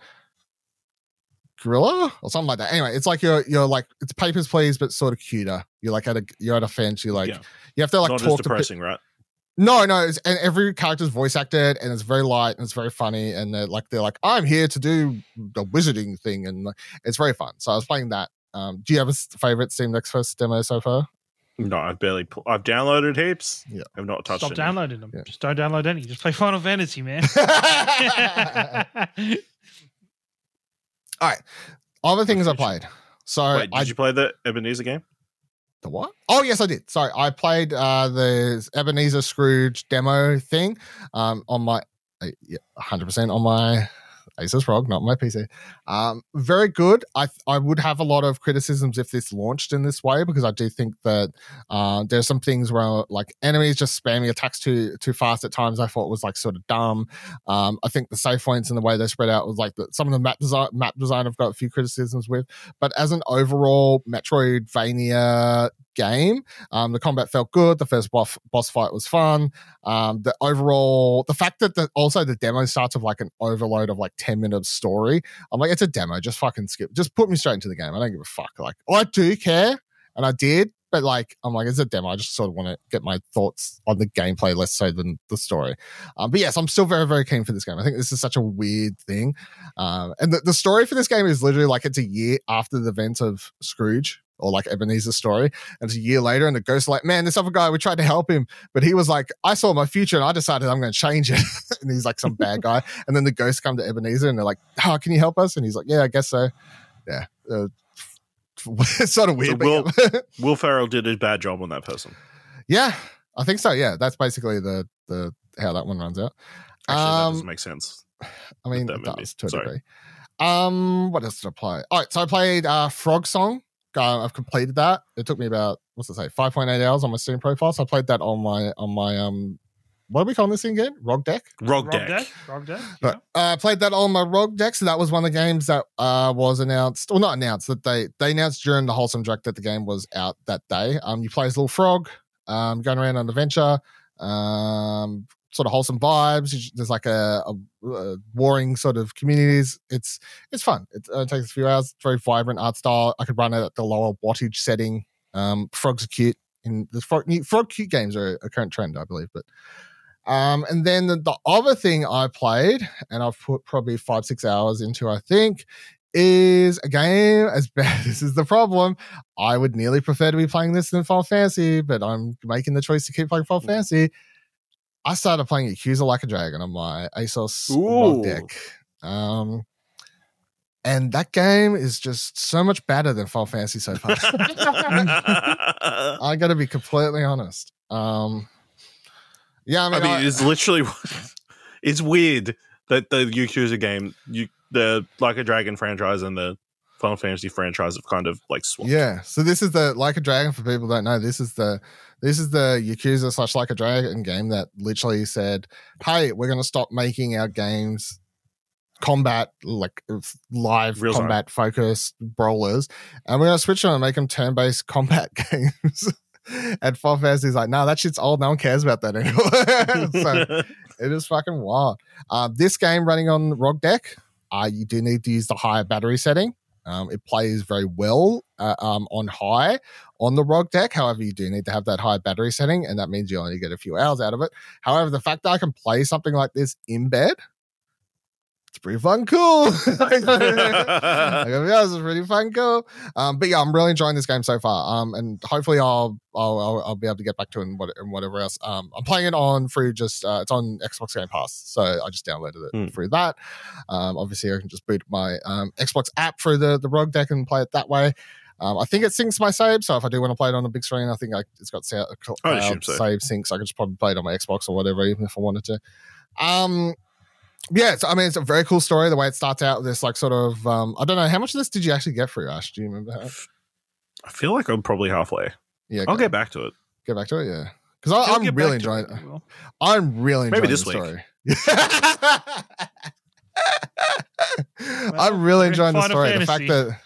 Gorilla or something like that. Anyway, it's like you're you're like it's Papers Please, but sort of cuter. You're like at a you're at a fence. You like yeah. you have to like not talk just depressing, to, right? No, no. It's, and every character's voice acted, and it's very light and it's very funny. And they're like they're like I'm here to do the wizarding thing, and like, it's very fun. So I was playing that. Um, do you have a favorite Steam Next Fest demo so far? No, I've barely. Pl- I've downloaded heaps. Yeah. I've not touched. Stop any. downloading them. Yeah. Just don't download any. Just play Final Fantasy, man. All right. Other things I played. So, Wait, did I, you play the Ebenezer game? The what? Oh yes, I did. Sorry, I played uh, the Ebenezer Scrooge demo thing um, on my uh, yeah, one hundred percent on my Asus R O G, not my P C. Um, very good. I th- I would have a lot of criticisms if this launched in this way, because I do think that uh, there's some things where like enemies just spamming attacks too too fast at times. I thought was like sort of dumb. Um, I think the save points and the way they spread out was like the, some of the map design. Map design I've got a few criticisms with, but as an overall Metroidvania game, um, the combat felt good. The first boss boss fight was fun. Um, the overall, the fact that the, also the demo starts with like an overload of like ten minutes story. I'm like, it's a demo. Just fucking skip. Just put me straight into the game. I don't give a fuck. Like, oh, I do care, and I did, but like, I'm like, it's a demo. I just sort of want to get my thoughts on the gameplay less so than the story. Um, but yes, I'm still very, very keen for this game. I think this is such a weird thing. Um, and the, the story for this game is literally like it's a year after the event of Scrooge, or like Ebenezer's story, and it's a year later, and the ghosts are like, man, this other guy, we tried to help him, but he was like, I saw my future and I decided I'm going to change it. And he's like some bad guy, and then the ghosts come to Ebenezer and they're like, oh, can you help us? And he's like, yeah, I guess so. Yeah, uh, it's sort of weird. So Will, yeah. Will Ferrell did a bad job on that person. Yeah, I think so. Yeah, that's basically the the how that one runs out. Actually, um, that doesn't make sense. I mean, that it does to a degree. Um, what else did I play? All right, so I played uh, Frog Song. Uh, I've completed that. It took me about what's it say, five point eight hours on my Steam profile. So I played that on my on my um, what are we calling this thing again? Rog Deck. Rog, Rog Deck. Deck. Rog Deck. Yeah. But, uh, played that on my Rog Deck. So that was one of the games that uh was announced, or not announced, that they they announced during the Wholesome Direct that the game was out that day. Um, you play as a little frog, um, going around on an adventure, um, sort of wholesome vibes. There's like a, a, a warring sort of communities. It's it's fun. It, uh, it takes a few hours. It's very vibrant art style. I could run it at the lower wattage setting. Um, frogs are cute. In the frog, frog cute games are a current trend, I believe. But um, and then the, the other thing I played, and I've put probably five six hours into, I think, is a game as bad. This is the problem. I would nearly prefer to be playing this than Final Fantasy, but I'm making the choice to keep playing Final Fantasy. I started playing Yakuza Like a Dragon on my Asus R O G Deck. Um, and that game is just so much better than Final Fantasy so far. I got to be completely honest. Um, yeah, I mean, I mean I, it's literally, it's weird that the Yakuza game, you, the Like a Dragon franchise and the Final Fantasy franchise have kind of like swapped. Yeah, so this is the Like a Dragon, for people who don't know, this is the this is the Yakuza slash Like a Dragon game that literally said, hey, we're going to stop making our games combat, like live real combat time focused brawlers, and we're going to switch them and make them turn-based combat games. at Fall Fest, he's like, nah, that shit's old. No one cares about that anymore. So it is fucking wild. Uh, this game running on R O G Deck, uh, you do need to use the higher battery setting. Um, it plays very well uh, um, on high on the R O G Deck. However, you do need to have that high battery setting, and that means you only get a few hours out of it. However, the fact that I can play something like this in bed, it's pretty fun cool. I gotta be honest, it's pretty fun cool. Um, but yeah, I'm really enjoying this game so far. Um, and hopefully I'll I'll I'll, I'll be able to get back to it and, what, and whatever else. Um, I'm playing it on through just uh, it's on Xbox Game Pass, so I just downloaded it mm. through that. Um, obviously I can just boot my um Xbox app through the the R O G Deck and play it that way. Um, I think it syncs my save, so if I do want to play it on a big screen, I think I, it's got sa- uh, I save so. syncs. I could just probably play it on my Xbox or whatever, even if I wanted to. Um. Yeah, so, I mean, it's a very cool story. The way it starts out with this, like, sort of, um, I don't know, how much of this did you actually get through, Ash? Do you remember how? I feel like I'm probably halfway. Yeah, okay. I'll get back to it. Get back to it, yeah. Because I'm, I'm really enjoying it. Well, I'm really enjoying the story. Maybe this week. I'm really enjoying the story. The fact that...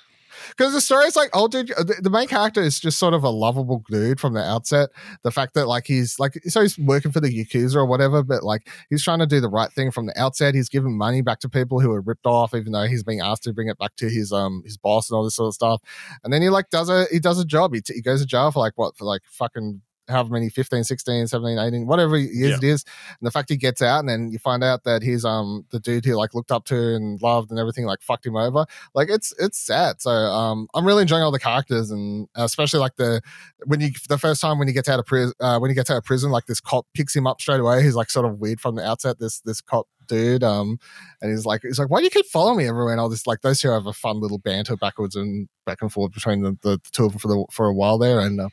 Because the story is like, oh, dude, the main character is just sort of a lovable dude from the outset. The fact that, like, he's like, so he's working for the Yakuza or whatever, but like, he's trying to do the right thing from the outset. He's giving money back to people who are ripped off, even though he's being asked to bring it back to his um his boss and all this sort of stuff. And then he like does a he does a job. He, t- he goes to jail for like what for like fucking however many fifteen, sixteen, seventeen, eighteen, whatever years yeah. it is. And the fact he gets out, and then you find out that he's um the dude who like looked up to and loved and everything like fucked him over. Like it's it's sad. So um I'm really enjoying all the characters, and especially like the when you the first time when he gets out of prison uh, when he gets out of prison, like this cop picks him up straight away. He's like sort of weird from the outset, this this cop dude. Um and he's like he's like, why do you keep following me everywhere? And all this, like, those two have a fun little banter backwards and back and forth between the, the, the two of them for the for a while there. And uh,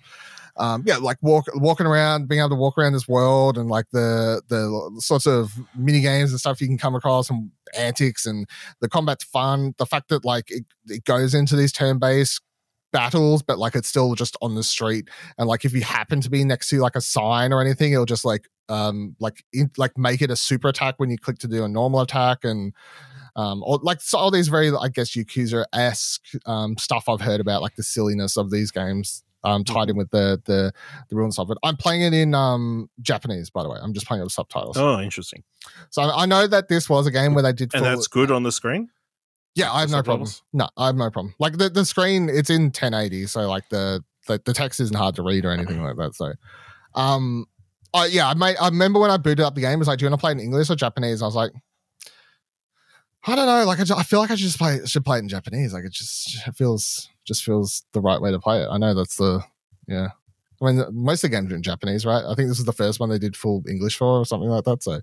Um, yeah, like walk, walking around, being able to walk around this world, and like the the sorts of mini games and stuff you can come across, and antics, and the combat's fun. The fact that like it, it goes into these turn-based battles, but like it's still just on the street, and like if you happen to be next to like a sign or anything, it'll just like um like in, like make it a super attack when you click to do a normal attack, and um or, like so all these very, I guess, Yakuza-esque um, stuff I've heard about, like the silliness of these games. Um, tied in with the the the rules of it. I'm playing it in um Japanese, by the way. I'm just playing it with subtitles. Oh, interesting. So I know that this was a game where they did, and that's good on the screen. Yeah, I have no problem. No, I have no problem. Like the, the screen, it's in ten eighty, so like the, the the text isn't hard to read or anything like that. So, um, I, yeah, I made. I remember when I booted up the game, it was like, do you want to play it in English or Japanese? I was like, I don't know. Like I, just, I feel like I should just play should play it in Japanese. Like it just it feels. Just feels the right way to play it. I know that's the, yeah. I mean, most of the games are in Japanese, right? I think this is the first one they did full English for or something like that. So,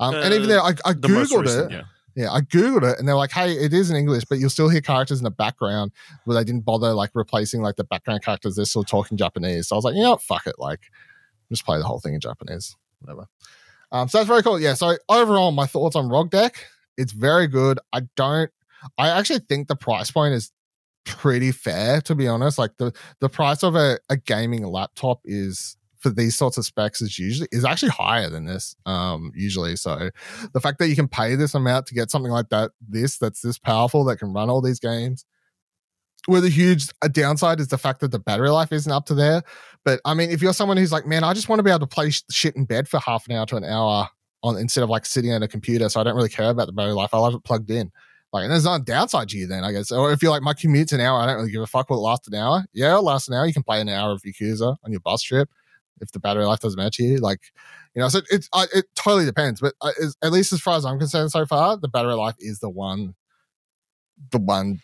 um, uh, and even there, I, I the Googled recent, it. Yeah. yeah, I Googled it, and they're like, hey, it is in English, but you'll still hear characters in the background where they didn't bother like replacing like the background characters. They're still talking Japanese. So I was like, you know what? Fuck it. Like, just play the whole thing in Japanese, whatever. Um, so that's very cool. Yeah. So overall, my thoughts on R O G Deck, it's very good. I don't, I actually think the price point is pretty fair, to be honest. Like the the price of a, a gaming laptop is for these sorts of specs is usually is actually higher than this um usually. So the fact that you can pay this amount to get something like that this that's this powerful, that can run all these games, where the huge downside is the fact that the battery life isn't up to there. But I mean, if you're someone who's like, man, I just want to be able to play sh- shit in bed for half an hour to an hour on instead of like sitting at a computer, so I don't really care about the battery life, I love it plugged in. Like, and there's not a downside to you then, I guess. Or if you're like, my commute's an hour, I don't really give a fuck what it lasts an hour. Yeah, it'll last an hour. You can play an hour of Yakuza on your bus trip if the battery life doesn't matter to you. Like, you know, so it, it, it totally depends. But at least as far as I'm concerned so far, the battery life is the one the one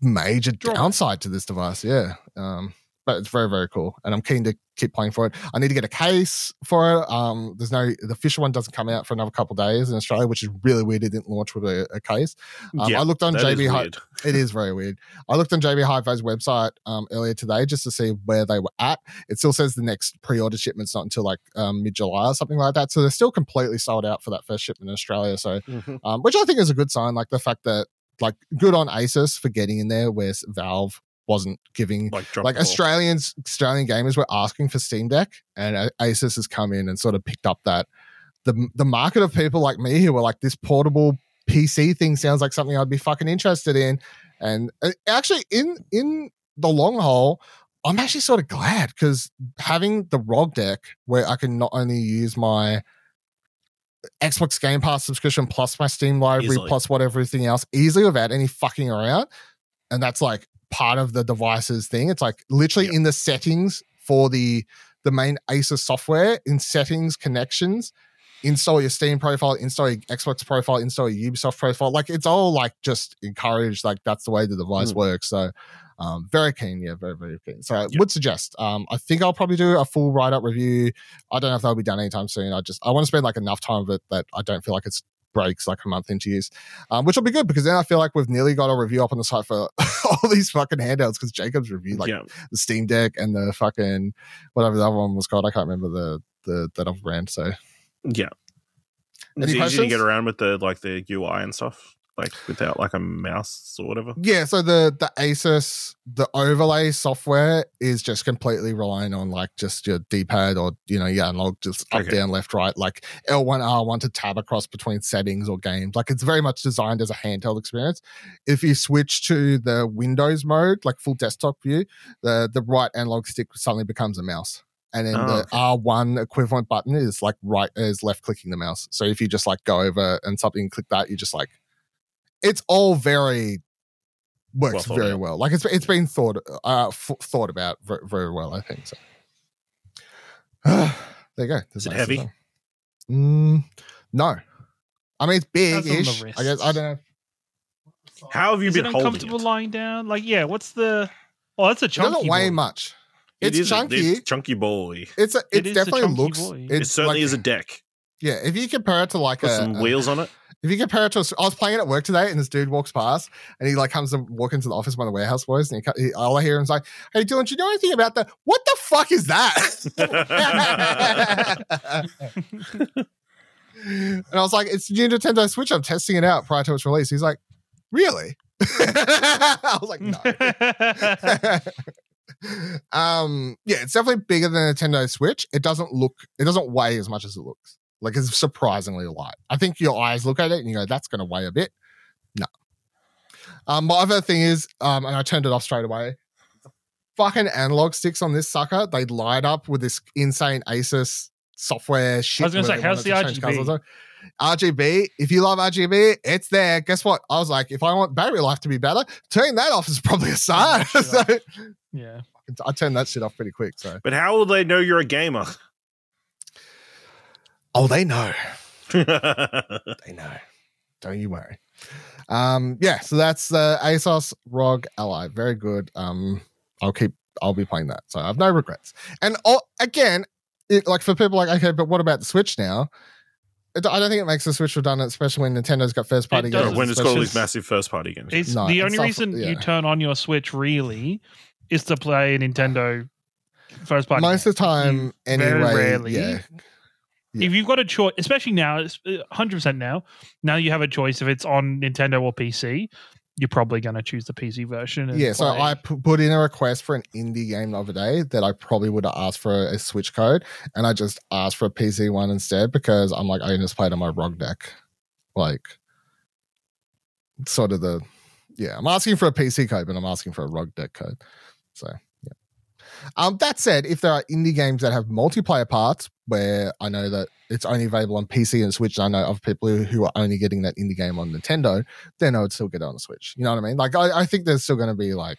major downside to this device. Yeah. Um, but it's very, very cool. And I'm keen to keep playing for it. I need to get a case for it. Um, there's no, the official one doesn't come out for another couple of days in Australia, which is really weird. It didn't launch with a, a case. Um, yeah, I looked on J B Hi- It is very weird. I looked on J B Hi-Fi's website um, earlier today just to see where they were at. It still says the next pre-order shipment's not until like um, mid-July or something like that. So they're still completely sold out for that first shipment in Australia. So, mm-hmm. um, which I think is a good sign. Like the fact that, like, good on Asus for getting in there, where Valve wasn't giving, like, like Australians, Australian gamers were asking for Steam Deck, and Asus has come in and sort of picked up that the the market of people like me who were like, this portable P C thing sounds like something I'd be fucking interested in. And actually, in in the long haul, I'm actually sort of glad, because having the R O G deck where I can not only use my Xbox Game Pass subscription plus my Steam library easily. plus whatever everything else easily without any fucking around, and that's like part of the devices thing. It's like literally yep. in the settings for the the main Acer software, in settings, connections, install your Steam profile, install your Xbox profile, install your Ubisoft profile. Like it's all like just encouraged. Like that's the way the device mm. works. So um, very keen. Yeah, very, very keen. So I yep. would suggest, um, I think I'll probably do a full write-up review. I don't know if that'll be done anytime soon. I just, I want to spend like enough time with it that I don't feel like it's breaks like a month into use, um, which will be good, because then I feel like we've nearly got a review up on the site for all these fucking handouts, because Jacob's reviewed like yeah. the Steam Deck and the fucking whatever the other one was called. I can't remember the the that other brand. So yeah, it's easy to get around with the like the U I and stuff, like without like a mouse or whatever. Yeah, so the the Asus the overlay software is just completely relying on like just your D-pad, or you know, your analog, just up, okay. down, left, right, like L one, R one to tab across between settings or games. Like it's very much designed as a handheld experience. If you switch to the Windows mode, like full desktop view, the the right analog stick suddenly becomes a mouse. And then oh, the okay. R one equivalent button is like right is left clicking the mouse. So if you just like go over and something and click that, you just like, it's all very works well very out. well. Like it's it's been thought uh f- thought about very, very well, I think. So there you go. There's Is it nice heavy? Mm, no, I mean it's big-ish. I guess I don't know. How have you Is been it uncomfortable holding it? lying down? Like yeah, what's the? Oh, that's a chunky. It doesn't weigh boy. much. It's it chunky. A, chunky boy. It's a, it, it definitely a looks. It's it certainly like, is a deck. Yeah, if you compare it to like Put a some wheels a, on it. If you compare it to, I was playing at work today, and this dude walks past, and he like comes and walk into the office by the warehouse boys, and he, he, all I hear him is like, "Hey, Dylan, do you know anything about that? What the fuck is that?" And I was like, "It's new Nintendo Switch. I'm testing it out prior to its release." He's like, "Really?" I was like, "No." um, yeah, it's definitely bigger than Nintendo Switch. It doesn't look. It doesn't weigh as much as it looks. Like, it's surprisingly light. I think your eyes look at it and you go, that's going to weigh a bit. No. Um, my other thing is, um, and I turned it off straight away, the fucking analog sticks on this sucker, they light up with this insane Asus software shit. I was going to say, how's the R G B? R G B, if you love R G B, it's there. Guess what? I was like, if I want battery life to be better, turning that off is probably a sign. so, yeah. I turned that shit off pretty quick. So, but how will they know you're a gamer? Oh, they know. They know. Don't you worry. Um, yeah, so that's the uh, ASOS R O G Ally. Very good. Um, I'll keep. I'll be playing that. So I have no regrets. And all, again, it, like for people like, okay, but what about the Switch now? It, I don't think it makes the Switch redundant, especially when Nintendo's got first party games. When it's got all these massive first party games. It's, no, the only stuff, reason yeah. you turn on your Switch really is to play Nintendo first party. Most of the time, anyway. Very rarely. Yeah. Yeah. If you've got a choice, especially now, it's one hundred percent now, now you have a choice if it's on Nintendo or P C, you're probably going to choose the P C version. Yeah, play. So I p- put in a request for an indie game the other day that I probably would have asked for a, a Switch code, and I just asked for a P C one instead, because I'm like, I just played on my R O G deck. Like, sort of the, yeah, I'm asking for a P C code, but I'm asking for a R O G deck code. So, yeah. Um, that said, if there are indie games that have multiplayer parts, where I know that it's only available on P C and Switch, and I know of people who are only getting that indie game on Nintendo, then I would still get it on the Switch. You know what I mean? Like, I, I think there's still going to be, like,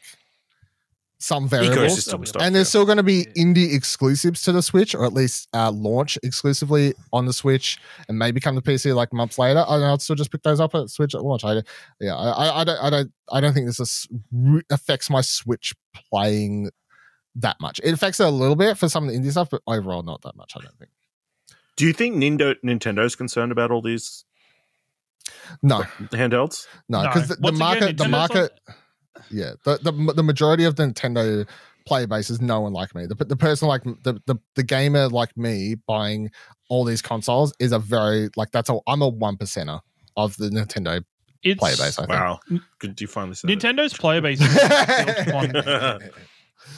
some variables. Ecosystem and stuff, there's yeah. still going to be indie exclusives to the Switch, or at least uh, launch exclusively on the Switch and maybe come to P C, like, months later. I don't know, I'd still just pick those up at Switch at launch. I, yeah, I, I, don't, I, don't, I don't think this is, affects my Switch playing that much. It affects it a little bit for some of the indie stuff, but overall not that much, I don't think. Do you think Nindo- Nintendo's concerned about all these no handhelds? No, because no. the, the market, again, the market, on- yeah, the, the the majority of the Nintendo player base is no one like me. The the person like the, the the gamer like me buying all these consoles is a very like that's all. I'm a one percenter of the Nintendo. It's, player base. I wow, think. Could you finally say Nintendo's it? player base? Is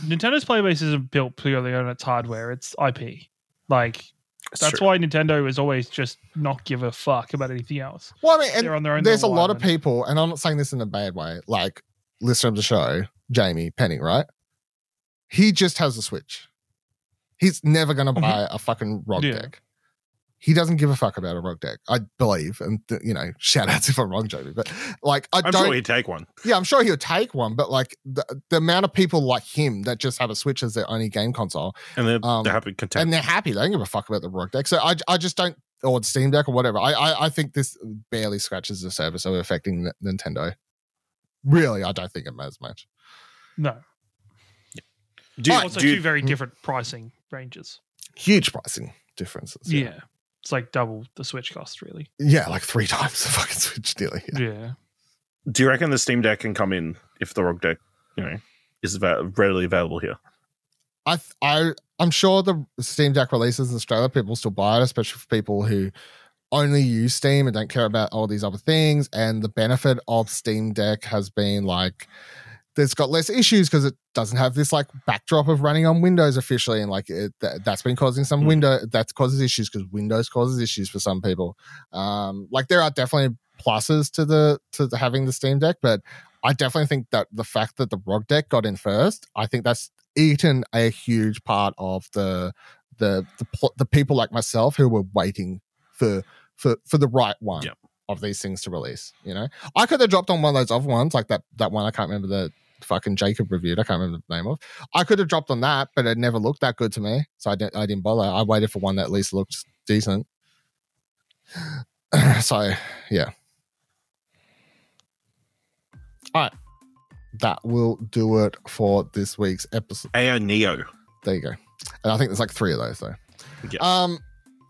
Nintendo's player base isn't built purely on its hardware, it's I P. Like, that's, that's why Nintendo is always just not give a fuck about anything else. Well, I mean, and on their own there's a lot of people, and I'm not saying this in a bad way, like, listener of the show, Jamie Penning, right? He just has a Switch. He's never going to buy mm-hmm. a fucking Rogue yeah. deck. He doesn't give a fuck about a Rogue deck, I believe. And, th- you know, shout outs if I'm wrong, Jamie. But, like, I I'm don't. I'm sure he'd take one. Yeah, I'm sure he'll take one. But, like, the, the amount of people like him that just have a Switch as their only game console. And they're, um, they're happy. Content. And they're happy. They don't give a fuck about the Rogue deck. So I, I just don't. Or Steam Deck or whatever. I, I I think this barely scratches the surface of affecting N- Nintendo. Really, I don't think it matters much. No. Yeah. Do you, also, do two you, very different pricing ranges. Huge pricing differences. Yeah. yeah. It's like double the Switch cost, really. Yeah, like three times the fucking Switch deal. Yeah. yeah. Do you reckon the Steam Deck can come in if the Rogue Deck, you know, is about readily available here? I th- I I'm sure the Steam Deck releases in Australia, people still buy it, especially for people who only use Steam and don't care about all these other things. And the benefit of Steam Deck has been like it's got less issues because it doesn't have this like backdrop of running on Windows officially, and like it, th- that's been causing some mm. window that causes issues because Windows causes issues for some people. Um, like there are definitely pluses to the to the, having the Steam Deck, but I definitely think that the fact that the Rogue Deck got in first, I think that's eaten a huge part of the the the, pl- the people like myself who were waiting for for for the right one yep. of these things to release. You know, I could have dropped on one of those other ones, like that that one I can't remember the fucking Jacob reviewed. I can't remember the name of. I could have dropped on that, but it never looked that good to me, so I didn't I didn't bother. I waited for one that at least looked decent. So yeah. All right, that will do it for this week's episode. A O Neo. There you go. And I think there's like three of those, though. Yes. Um,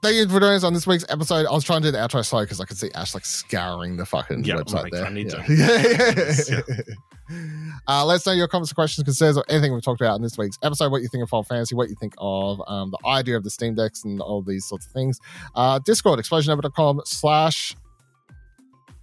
thank you for joining us on this week's episode. I was trying to do the outro slow because I could see Ash like scouring the fucking yeah, website there. I need yeah. to. yeah, yeah. yeah. Uh, let us know your comments or questions, concerns, or anything we've talked about in this week's episode. What you think of Final Fantasy, what you think of um, the idea of the Steam Decks and all these sorts of things. Uh, Discord, explosion network dot com slash...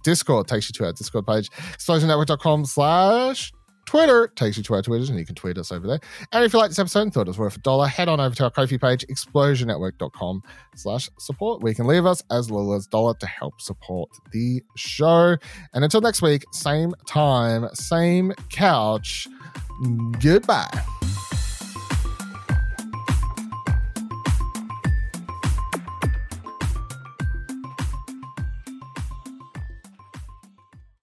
Discord takes you to our Discord page. explosion network dot com slash Twitter takes you to our Twitter, and you can tweet us over there. And if you like this episode and thought it was worth a dollar, head on over to our Ko-fi page, explosion network dot com slash support. We can leave us as little as a dollar to help support the show. And until next week, same time, same couch. Goodbye.